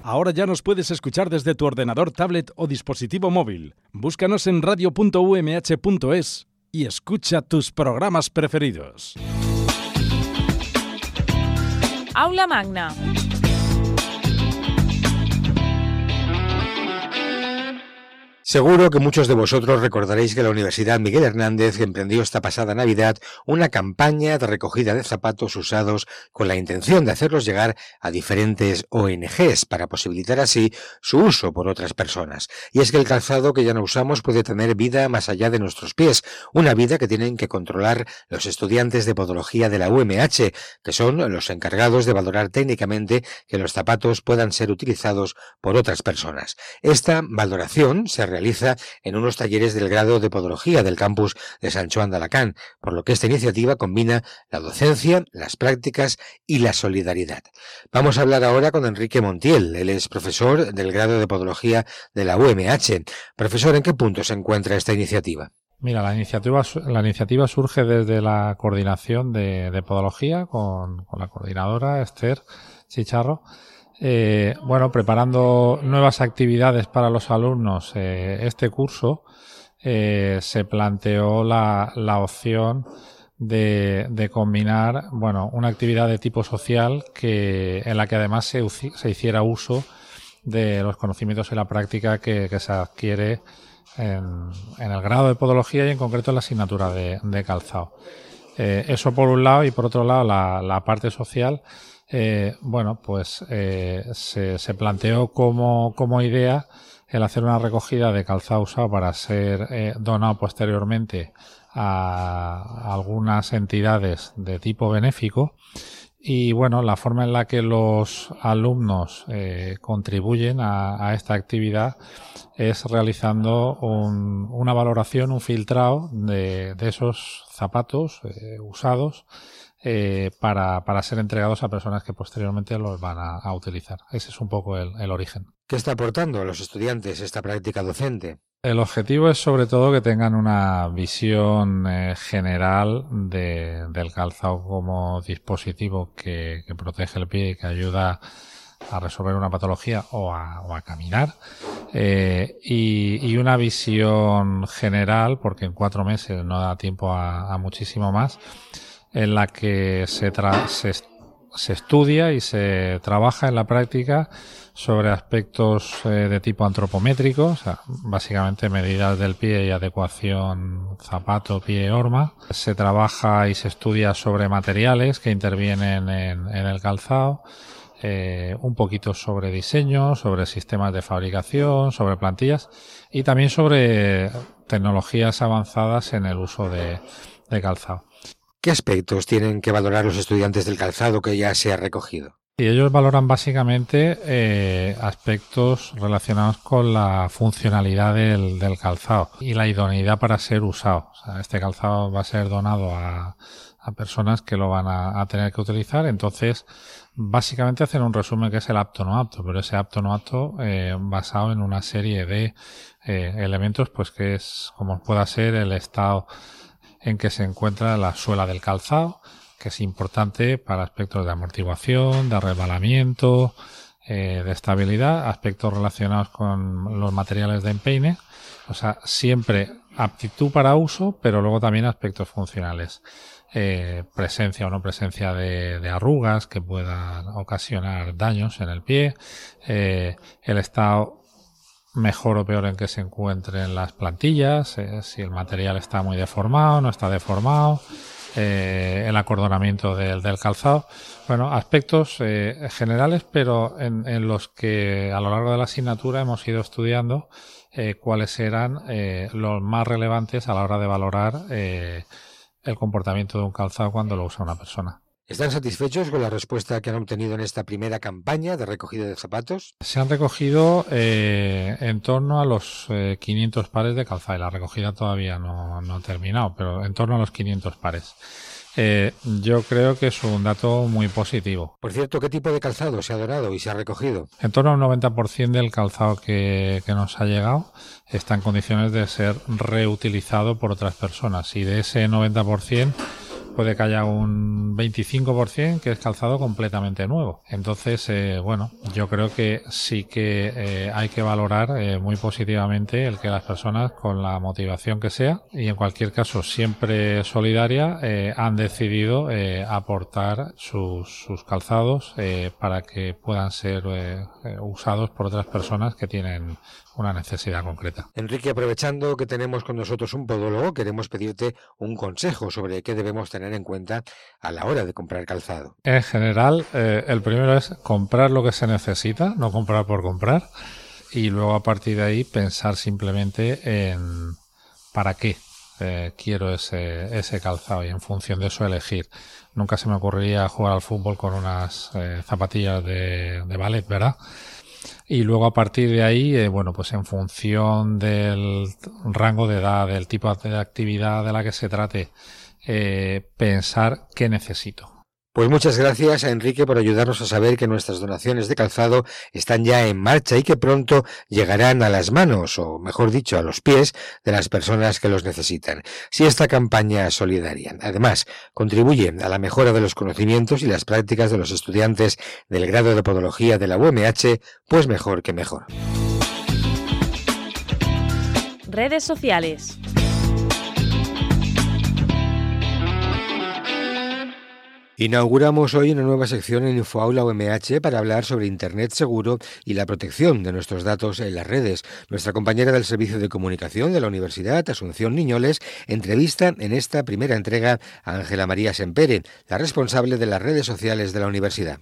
Ahora ya nos puedes escuchar desde tu ordenador, tablet o dispositivo móvil. Búscanos en radio.umh.es. y escucha tus programas preferidos. Aula Magna. Seguro que muchos de vosotros recordaréis que la Universidad Miguel Hernández emprendió esta pasada Navidad una campaña de recogida de zapatos usados con la intención de hacerlos llegar a diferentes ONGs para posibilitar así su uso por otras personas. Y es que el calzado que ya no usamos puede tener vida más allá de nuestros pies, una vida que tienen que controlar los estudiantes de podología de la UMH, que son los encargados de valorar técnicamente que los zapatos puedan ser utilizados por otras personas. Esta valoración se realiza en unos talleres del grado de podología del campus de Sant Joan d'Alacant, por lo que esta iniciativa combina la docencia, las prácticas y la solidaridad. Vamos a hablar ahora con Enrique Montiel, él es profesor del grado de podología de la UMH. Profesor, ¿en qué punto se encuentra esta iniciativa? Mira, la iniciativa surge desde la coordinación de podología con la coordinadora Esther Chicharro. Preparando nuevas actividades para los alumnos este curso, se planteó la opción de combinar, una actividad de tipo social en la que además se hiciera uso de los conocimientos y la práctica que se adquiere en el grado de podología y en concreto en la asignatura de calzado. Eso por un lado, y por otro lado la parte social, se planteó como idea el hacer una recogida de calzado usado para ser donado posteriormente a algunas entidades de tipo benéfico. Y bueno, la forma en la que los alumnos contribuyen a esta actividad es realizando una valoración, un filtrado de esos zapatos usados para ser entregados a personas que posteriormente los van a utilizar. Ese es un poco el origen. ¿Qué está aportando a los estudiantes esta práctica docente? El objetivo es sobre todo que tengan una visión general del calzado como dispositivo que protege el pie y que ayuda a resolver una patología o a caminar, y una visión general, porque en 4 meses no da tiempo a muchísimo más, en la que se estudia y se trabaja en la práctica sobre aspectos de tipo antropométrico, o sea, básicamente medidas del pie y adecuación zapato-pie-horma. Se trabaja y se estudia sobre materiales que intervienen en el calzado, un poquito sobre diseño, sobre sistemas de fabricación, sobre plantillas y también sobre tecnologías avanzadas en el uso de calzado. ¿Qué aspectos tienen que valorar los estudiantes del calzado que ya se ha recogido? Y ellos valoran básicamente aspectos relacionados con la funcionalidad del calzado y la idoneidad para ser usado. O sea, este calzado va a ser donado a personas que lo van a tener que utilizar. Entonces, básicamente hacen un resumen que es el apto no apto, pero ese apto no apto basado en una serie de elementos, pues que es como pueda ser el estado en que se encuentra la suela del calzado, que es importante para aspectos de amortiguación, de arrebalamiento, de estabilidad, aspectos relacionados con los materiales de empeine. O sea, siempre aptitud para uso, pero luego también aspectos funcionales. Presencia o no presencia de arrugas que puedan ocasionar daños en el pie, el estado mejor o peor en que se encuentren las plantillas, si el material está muy deformado, no está deformado, el acordonamiento del calzado. Bueno, aspectos generales, pero en los que a lo largo de la asignatura hemos ido estudiando cuáles eran los más relevantes a la hora de valorar el comportamiento de un calzado cuando lo usa una persona. ¿Están satisfechos con la respuesta que han obtenido en esta primera campaña de recogida de zapatos? Se han recogido en torno a los 500 pares de calzado, y la recogida todavía no ha terminado, pero en torno a los 500 pares. Yo creo que es un dato muy positivo. Por cierto, ¿qué tipo de calzado se ha donado y se ha recogido? En torno a un 90% del calzado que nos ha llegado está en condiciones de ser reutilizado por otras personas, y de ese 90%, puede que haya un 25% que es calzado completamente nuevo. Entonces, yo creo que sí que hay que valorar muy positivamente el que las personas, con la motivación que sea, y en cualquier caso siempre solidaria, han decidido aportar sus calzados para que puedan ser usados por otras personas que tienen una necesidad concreta. Enrique, aprovechando que tenemos con nosotros un podólogo, queremos pedirte un consejo sobre qué debemos tener en cuenta a la hora de comprar calzado. En general, el primero es comprar lo que se necesita, no comprar por comprar, y luego a partir de ahí pensar simplemente en para qué quiero ese calzado, y en función de eso elegir. Nunca se me ocurriría jugar al fútbol con unas zapatillas de ballet, ¿verdad? Y luego a partir de ahí, pues en función del rango de edad, del tipo de actividad de la que se trate, pensar qué necesito. Pues muchas gracias a Enrique por ayudarnos a saber que nuestras donaciones de calzado están ya en marcha y que pronto llegarán a las manos, o mejor dicho, a los pies de las personas que los necesitan. Si esta campaña solidaria además contribuye a la mejora de los conocimientos y las prácticas de los estudiantes del grado de podología de la UMH, pues mejor que mejor. Redes sociales. Inauguramos hoy una nueva sección en Infoaula UMH para hablar sobre Internet seguro y la protección de nuestros datos en las redes. Nuestra compañera del Servicio de Comunicación de la Universidad, Asunción Niñoles, entrevista en esta primera entrega a Ángela María Sempere, la responsable de las redes sociales de la universidad.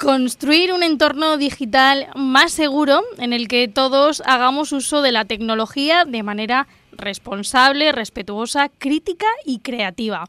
Construir un entorno digital más seguro en el que todos hagamos uso de la tecnología de manera responsable, respetuosa, crítica y creativa.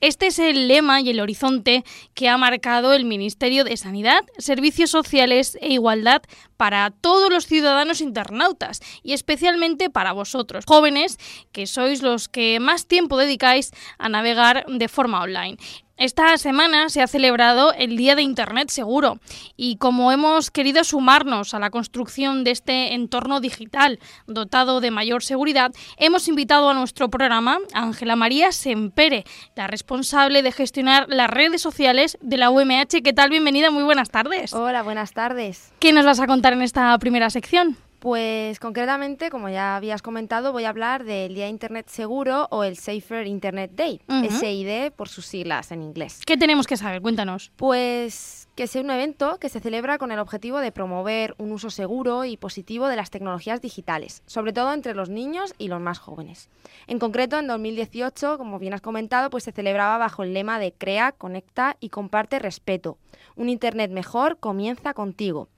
Este es el lema y el horizonte que ha marcado el Ministerio de Sanidad, Servicios Sociales e Igualdad para todos los ciudadanos internautas y especialmente para vosotros, jóvenes, que sois los que más tiempo dedicáis a navegar de forma online. Esta semana se ha celebrado el Día de Internet Seguro y como hemos querido sumarnos a la construcción de este entorno digital dotado de mayor seguridad, hemos invitado a nuestro programa a Ángela María Sempere, la responsable de gestionar las redes sociales de la UMH. ¿Qué tal? Bienvenida, muy buenas tardes. Hola, buenas tardes. ¿Qué nos vas a contar en esta primera sección? Pues concretamente, como ya habías comentado, voy a hablar del Día Internet Seguro o el Safer Internet Day, SID por sus siglas en inglés. ¿Qué tenemos que saber? Cuéntanos. Pues que es un evento que se celebra con el objetivo de promover un uso seguro y positivo de las tecnologías digitales, sobre todo entre los niños y los más jóvenes. En concreto, en 2018, como bien has comentado, pues se celebraba bajo el lema de Crea, Conecta y Comparte Respeto. Un Internet mejor comienza contigo.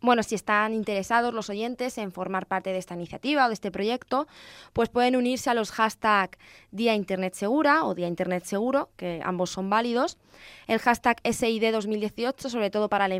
Bueno, si están interesados los oyentes en formar parte de esta iniciativa o de este proyecto, pues pueden unirse a los hashtag Día Internet Segura o Día Internet Seguro, que ambos son válidos, el hashtag SID 2018, sobre todo para el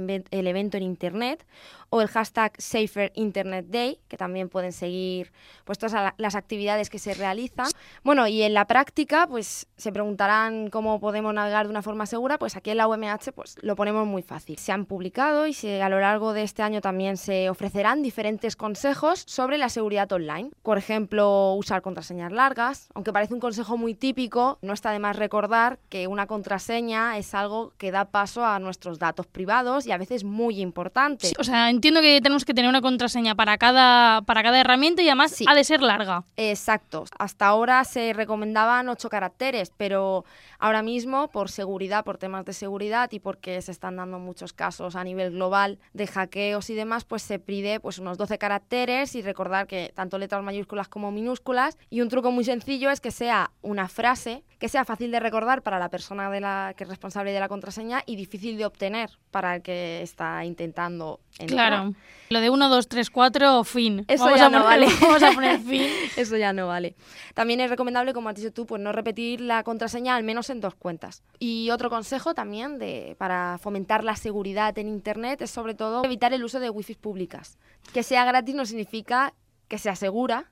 evento en Internet, o el hashtag Safer Internet Day, que también pueden seguir pues, todas las actividades que se realizan. Bueno, y en la práctica, pues se preguntarán cómo podemos navegar de una forma segura, pues aquí en la UMH pues, lo ponemos muy fácil. Se han publicado y a lo largo de este año también se ofrecerán diferentes consejos sobre la seguridad online. Por ejemplo, usar contraseñas largas. Aunque parece un consejo muy típico, no está de más recordar que una contraseña es algo que da paso a nuestros datos privados y a veces muy importante. Sí, o sea, entiendo que tenemos que tener una contraseña para cada herramienta y además sí, ha de ser larga. Exacto. Hasta ahora se recomendaban 8 caracteres, pero ahora mismo por seguridad, por temas de seguridad y porque se están dando muchos casos a nivel global de hackeo y demás, pues se pide pues, unos 12 caracteres y recordar que tanto letras mayúsculas como minúsculas. Y un truco muy sencillo es que sea una frase que sea fácil de recordar para la persona que es responsable de la contraseña y difícil de obtener para el que está intentando entrar. Claro, lo de 1, 2, 3, 4, fin. Eso vamos ya no vale. Vamos a poner fin. Eso ya no vale. También es recomendable, como has dicho tú, pues no repetir la contraseña al menos en 2 cuentas. Y otro consejo también para fomentar la seguridad en Internet es sobre todo evitar el uso de wifi públicas. Que sea gratis no significa que sea segura.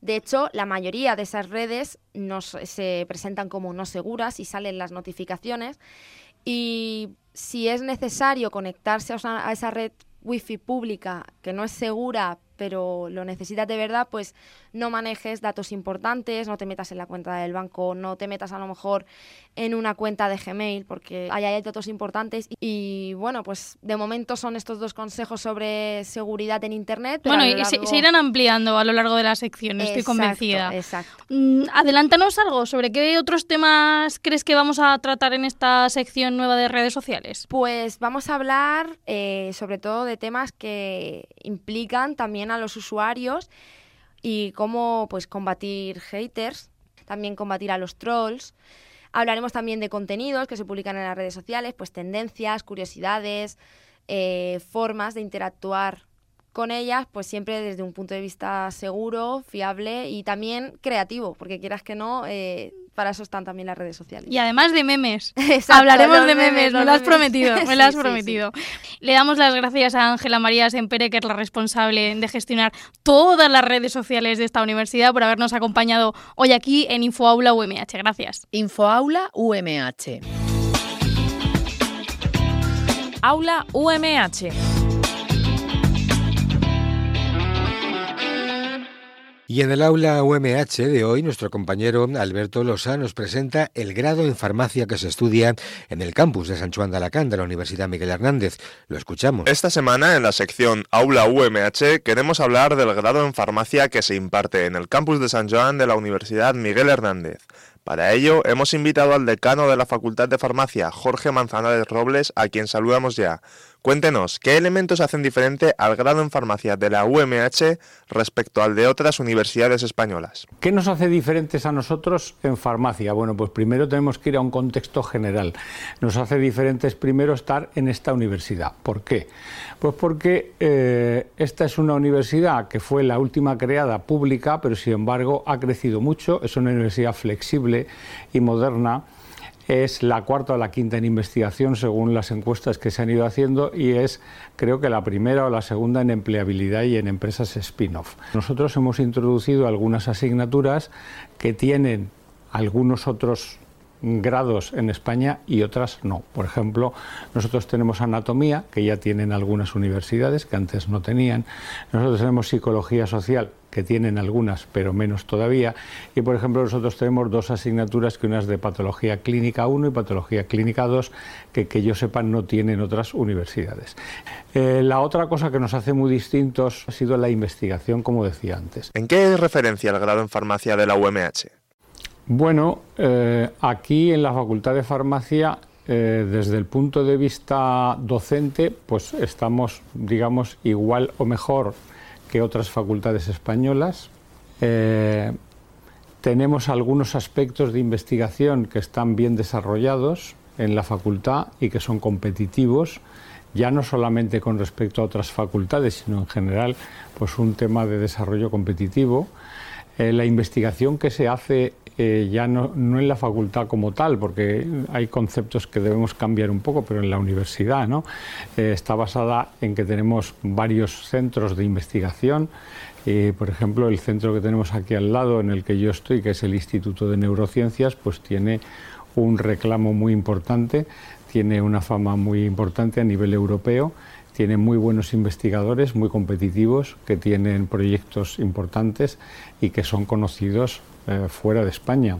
De hecho, la mayoría de esas redes se presentan como no seguras y salen las notificaciones. Y si es necesario conectarse a esa red wifi pública que no es segura, pero lo necesitas de verdad, pues no manejes datos importantes, no te metas en la cuenta del banco, no te metas a lo mejor en una cuenta de Gmail, porque ahí hay datos importantes. Y bueno, pues de momento son estos 2 consejos sobre seguridad en Internet. Pero bueno, se irán ampliando a lo largo de la sección, estoy convencida. Exacto. Adelántanos algo sobre qué otros temas crees que vamos a tratar en esta sección nueva de redes sociales. Pues vamos a hablar sobre todo de temas que implican también a los usuarios y cómo pues combatir haters, también combatir a los trolls. Hablaremos también de contenidos que se publican en las redes sociales, pues tendencias, curiosidades, formas de interactuar con ellas, pues siempre desde un punto de vista seguro, fiable y también creativo, porque quieras que no, para eso están también las redes sociales. Y además de memes. Exacto, hablaremos de memes, me lo has prometido, me lo has prometido. Sí. Le damos las gracias a Ángela María Sempere, que es la responsable de gestionar todas las redes sociales de esta universidad, por habernos acompañado hoy aquí en Infoaula UMH. Gracias. Infoaula UMH. Aula UMH. Y en el aula UMH de hoy, nuestro compañero Alberto Losa nos presenta el grado en farmacia que se estudia en el campus de Sant Joan d'Alacant de la Universidad Miguel Hernández. Lo escuchamos. Esta semana, en la sección Aula UMH, queremos hablar del grado en farmacia que se imparte en el campus de Sant Joan de la Universidad Miguel Hernández. Para ello, hemos invitado al decano de la Facultad de Farmacia, Jorge Manzanares Robles, a quien saludamos ya. Cuéntenos, ¿qué elementos hacen diferente al grado en farmacia de la UMH respecto al de otras universidades españolas? ¿Qué nos hace diferentes a nosotros en farmacia? Bueno, pues primero tenemos que ir a un contexto general. Nos hace diferentes primero estar en esta universidad. ¿Por qué? Pues porque esta es una universidad que fue la última creada pública, pero sin embargo ha crecido mucho, es una universidad flexible y moderna. Es la cuarta o la quinta en investigación según las encuestas que se han ido haciendo y es creo que la primera o la segunda en empleabilidad y en empresas spin-off. Nosotros hemos introducido algunas asignaturas que tienen algunos otros grados en España y otras no. Por ejemplo, nosotros tenemos anatomía, que ya tienen algunas universidades que antes no tenían. Nosotros tenemos psicología social, que tienen algunas, pero menos todavía. Y, por ejemplo, nosotros tenemos dos asignaturas, que una es de patología clínica 1 y patología clínica 2, que yo sepa no tienen otras universidades. La otra cosa que nos hace muy distintos ha sido la investigación, como decía antes. ¿En qué es referencia el grado en farmacia de la UMH? Bueno, aquí en la Facultad de Farmacia, desde el punto de vista docente, pues estamos, digamos, igual o mejor que otras facultades españolas. Tenemos algunos aspectos de investigación que están bien desarrollados en la facultad y que son competitivos, ya no solamente con respecto a otras facultades, sino en general, pues un tema de desarrollo competitivo. La investigación que se hace ya no en la facultad como tal, porque hay conceptos que debemos cambiar un poco, pero en la universidad, ¿no? Está basada en que tenemos varios centros de investigación. Por ejemplo, el centro que tenemos aquí al lado, en el que yo estoy, que es el Instituto de Neurociencias, pues tiene un reclamo muy importante, tiene una fama muy importante a nivel europeo. Tienen muy buenos investigadores, muy competitivos, que tienen proyectos importantes y que son conocidos fuera de España.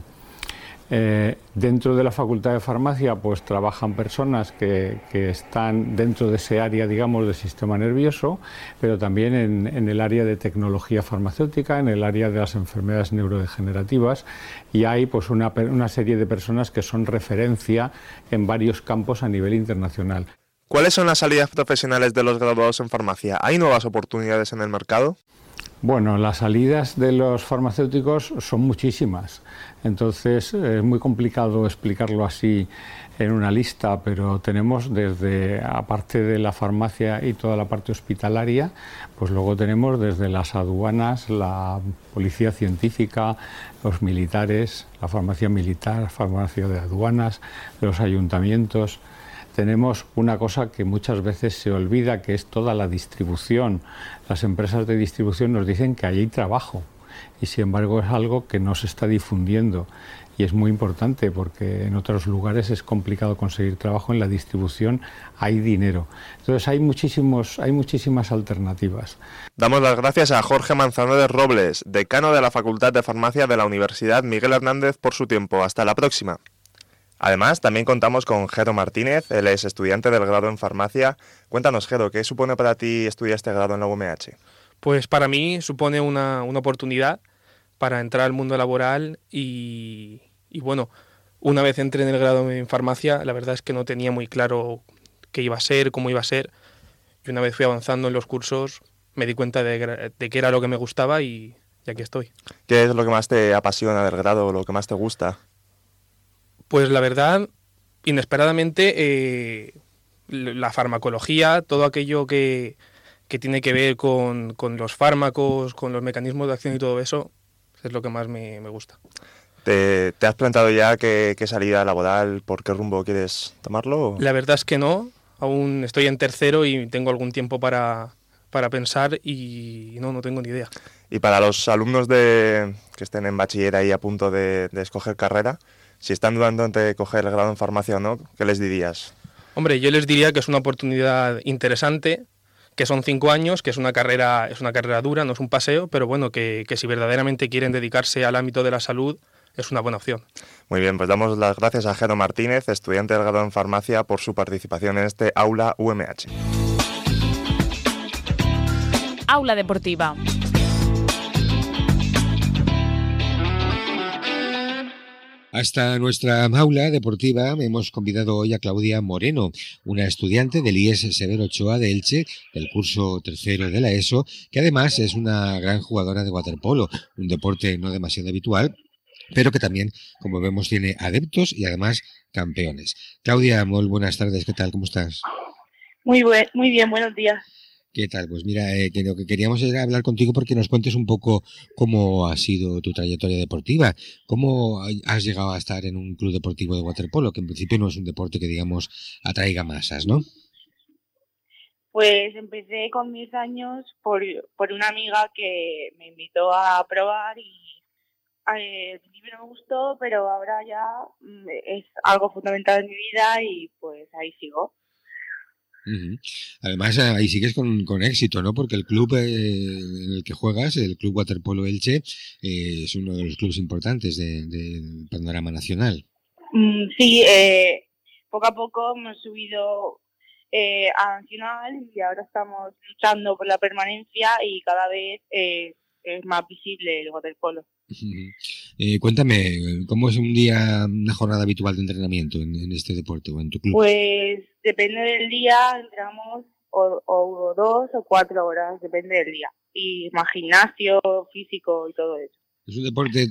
Dentro de la Facultad de Farmacia pues trabajan personas que están dentro de ese área, digamos, del sistema nervioso, pero también en el área de tecnología farmacéutica, en el área de las enfermedades neurodegenerativas, y hay pues una serie de personas que son referencia en varios campos a nivel internacional. ¿Cuáles son las salidas profesionales de los graduados en farmacia? ¿Hay nuevas oportunidades en el mercado? Bueno, las salidas de los farmacéuticos son muchísimas, entonces es muy complicado explicarlo así en una lista, pero tenemos desde, aparte de la farmacia y toda la parte hospitalaria, pues luego tenemos desde las aduanas, la policía científica, los militares, la farmacia militar, farmacia de aduanas, los ayuntamientos. Tenemos una cosa que muchas veces se olvida, que es toda la distribución. Las empresas de distribución nos dicen que ahí hay trabajo y sin embargo es algo que no se está difundiendo y es muy importante porque en otros lugares es complicado conseguir trabajo, en la distribución hay dinero. Entonces hay muchísimas alternativas. Damos las gracias a Jorge Manzanares Robles, decano de la Facultad de Farmacia de la Universidad Miguel Hernández, por su tiempo. Hasta la próxima. Además, también contamos con Jero Martínez, él es estudiante del grado en farmacia. Cuéntanos, Jero, ¿qué supone para ti estudiar este grado en la UMH? Pues para mí supone una oportunidad para entrar al mundo laboral y bueno, una vez entré en el grado en farmacia, la verdad es que no tenía muy claro qué iba a ser, cómo iba a ser. Y una vez fui avanzando en los cursos, me di cuenta de qué era lo que me gustaba y aquí estoy. ¿Qué es lo que más te apasiona del grado, lo que más te gusta? Pues la verdad, inesperadamente, la farmacología, todo aquello que tiene que ver con los fármacos, con los mecanismos de acción y todo eso, es lo que más me gusta. ¿Te has planteado ya qué salida laboral, por qué rumbo quieres tomarlo? La verdad es que no, aún estoy en tercero y tengo algún tiempo para pensar y no tengo ni idea. Y para los alumnos que estén en bachiller ahí a punto de escoger carrera, si están dudando entre coger el grado en farmacia o no, ¿qué les dirías? Hombre, yo les diría que es una oportunidad interesante, que son 5 años, que es una carrera dura, no es un paseo, pero bueno, que si verdaderamente quieren dedicarse al ámbito de la salud, es una buena opción. Muy bien, pues damos las gracias a Jero Martínez, estudiante del grado en farmacia, por su participación en este Aula UMH. Aula Deportiva. Hasta nuestra aula deportiva hemos convidado hoy a Claudia Moreno, una estudiante del IES Severo Ochoa de Elche, del curso tercero de la ESO, que además es una gran jugadora de waterpolo, un deporte no demasiado habitual, pero que también, como vemos, tiene adeptos y además campeones. Claudia, muy buenas tardes, ¿qué tal? ¿Cómo estás? Muy bien, buenos días. ¿Qué tal? Pues mira, lo que queríamos era hablar contigo porque nos cuentes un poco cómo ha sido tu trayectoria deportiva, cómo has llegado a estar en un club deportivo de waterpolo, que en principio no es un deporte que, digamos, atraiga masas, ¿no? Pues empecé con 10 años por una amiga que me invitó a probar y al principio no me gustó, pero ahora ya es algo fundamental en mi vida y pues ahí sigo. Uh-huh. Además, ahí sigues con éxito, ¿no? Porque el club en el que juegas, el Club Waterpolo Elche, es uno de los clubes importantes del panorama nacional. Sí, poco a poco hemos subido a nacional y ahora estamos luchando por la permanencia y cada vez es más visible el waterpolo. Uh-huh. Cuéntame, ¿cómo es un día, una jornada habitual de entrenamiento en este deporte o en tu club? Pues depende del día, entramos o 2 o 4 horas, depende del día. Y más gimnasio, físico y todo eso.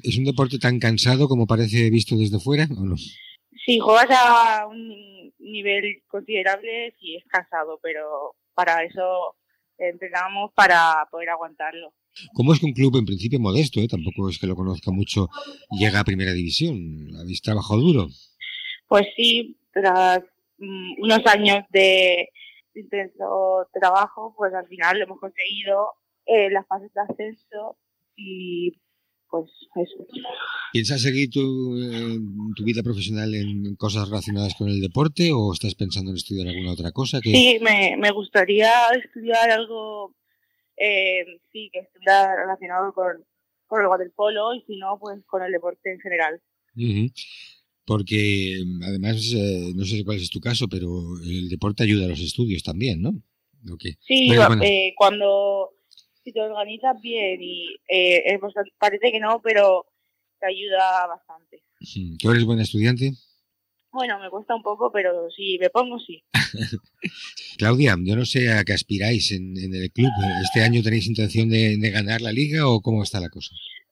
¿Es un deporte tan cansado como parece visto desde fuera o no? Sí, juegas a un nivel considerable, sí es cansado, pero para eso entrenamos para poder aguantarlo. ¿Cómo es que un club en principio modesto, tampoco es que lo conozca mucho, llega a primera división? ¿Habéis trabajado duro? Pues sí, tras unos años de intenso trabajo, pues al final hemos conseguido las fases de ascenso y pues eso. ¿Piensas seguir tu vida profesional en cosas relacionadas con el deporte o estás pensando en estudiar alguna otra cosa? Sí, me gustaría estudiar algo... sí, que estuviera relacionado con el waterpolo y si no, pues con el deporte en general. Uh-huh. Porque además, no sé cuál es tu caso, pero el deporte ayuda a los estudios también, ¿no? Okay. Sí, bueno. Si te organizas bien y pues, parece que no, pero te ayuda bastante. Sí. ¿Tú eres buena estudiante? Bueno, me cuesta un poco, pero si me pongo, sí. Claudia, yo no sé a qué aspiráis en el club. ¿Este año tenéis intención de ganar la liga o cómo está la cosa?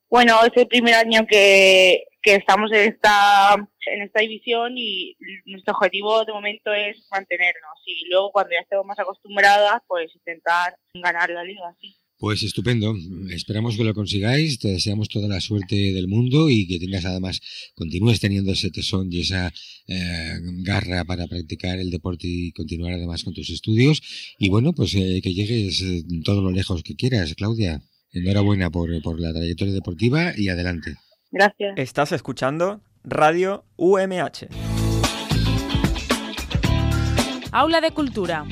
Bueno, es el primer año que estamos en esta división y nuestro objetivo de momento es mantenernos. Y luego cuando ya estemos más acostumbradas, pues intentar ganar la liga, sí. Pues estupendo, esperamos que lo consigáis, te deseamos toda la suerte del mundo y que tengas además, continúes teniendo ese tesón y esa garra para practicar el deporte y continuar además con tus estudios y bueno, pues que llegues todo lo lejos que quieras, Claudia. Enhorabuena por la trayectoria deportiva y adelante. Gracias. Estás escuchando Radio UMH. Aula de Cultura.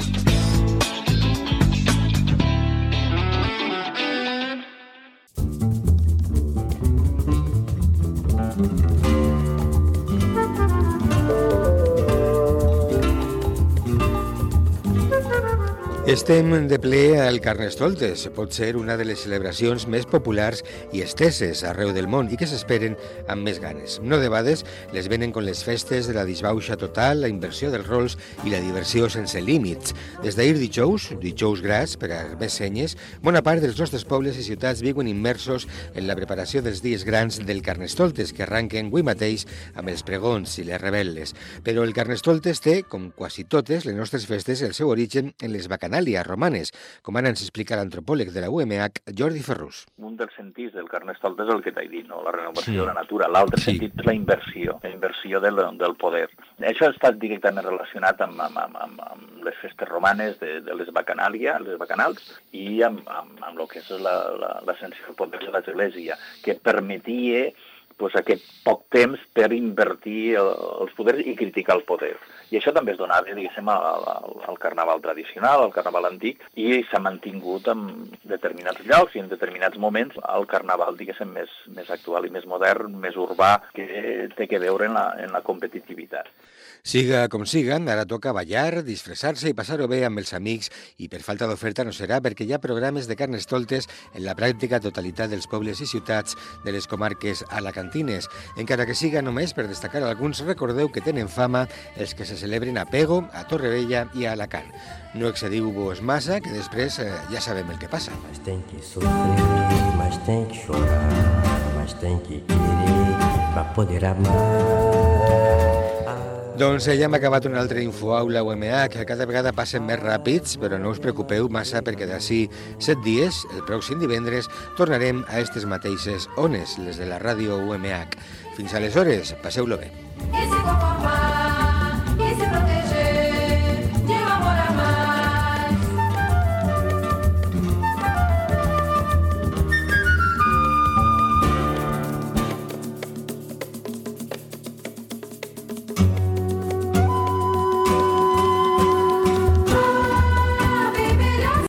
Estem de ple al Carnestoltes, pot ser una de les celebracions més populars i esteses arreu del món i que s'esperen amb més ganes. No de vegades les venen con les festes de la disbauxa total, la inversió dels rols i la diversió sense límits. Des d'ahir dijous gras, per a més senyes, bona part dels nostres pobles i ciutats viuen immersos en la preparació dels dies grans del Carnestoltes, que arranquen avui mateix amb els pregons i les rebel·les. Però el Carnestoltes té, com quasi totes les nostres festes, el seu origen en les bacanals romanes, com ara ens explica l'antropòleg de la UMH, Jordi Ferrús. Un dels sentits del Carnestoltes és el que t'he dit, no? La renovació de la natura. L'altre sentit és la inversió del poder. Això està directament relacionat amb les festes romanes de les bacanals i amb el que és l'ascensió del poder de l'Església, que permetia aquest poc temps per invertir els poders i criticar el poder. I això també es donava, diguéssim, al carnaval tradicional, al carnaval antic, i s'ha mantingut en determinats llocs i en determinats moments el carnaval, diguéssim, més actual i més modern, més urbà, que té que veure en la competitivitat. Siga com siga, ara toca ballar, disfressar-se i passar-ho bé amb els amics, i per falta d'oferta no serà perquè hi ha programes de Carnestoltes en la pràctica totalitat dels pobles i ciutats de les comarques alacantides Martínez. Encara que siga només per destacar alguns, recordeu que tenen fama els que se celebren a Pego, a Torrevella i a Alacant. No excediu-vos massa, que després ja sabem el que passa. Mas tem que sofrer, mas tem que chorar, mas tem que querer, para poder amar. Doncs ja hem acabat un altre Infoaula UMA, que cada vegada passen més ràpids, però no us preocupeu massa perquè d'ací 7 dies, el pròxim divendres, tornarem a aquestes mateixes ones, les de la Ràdio UMH. Fins aleshores, passeu-lo bé.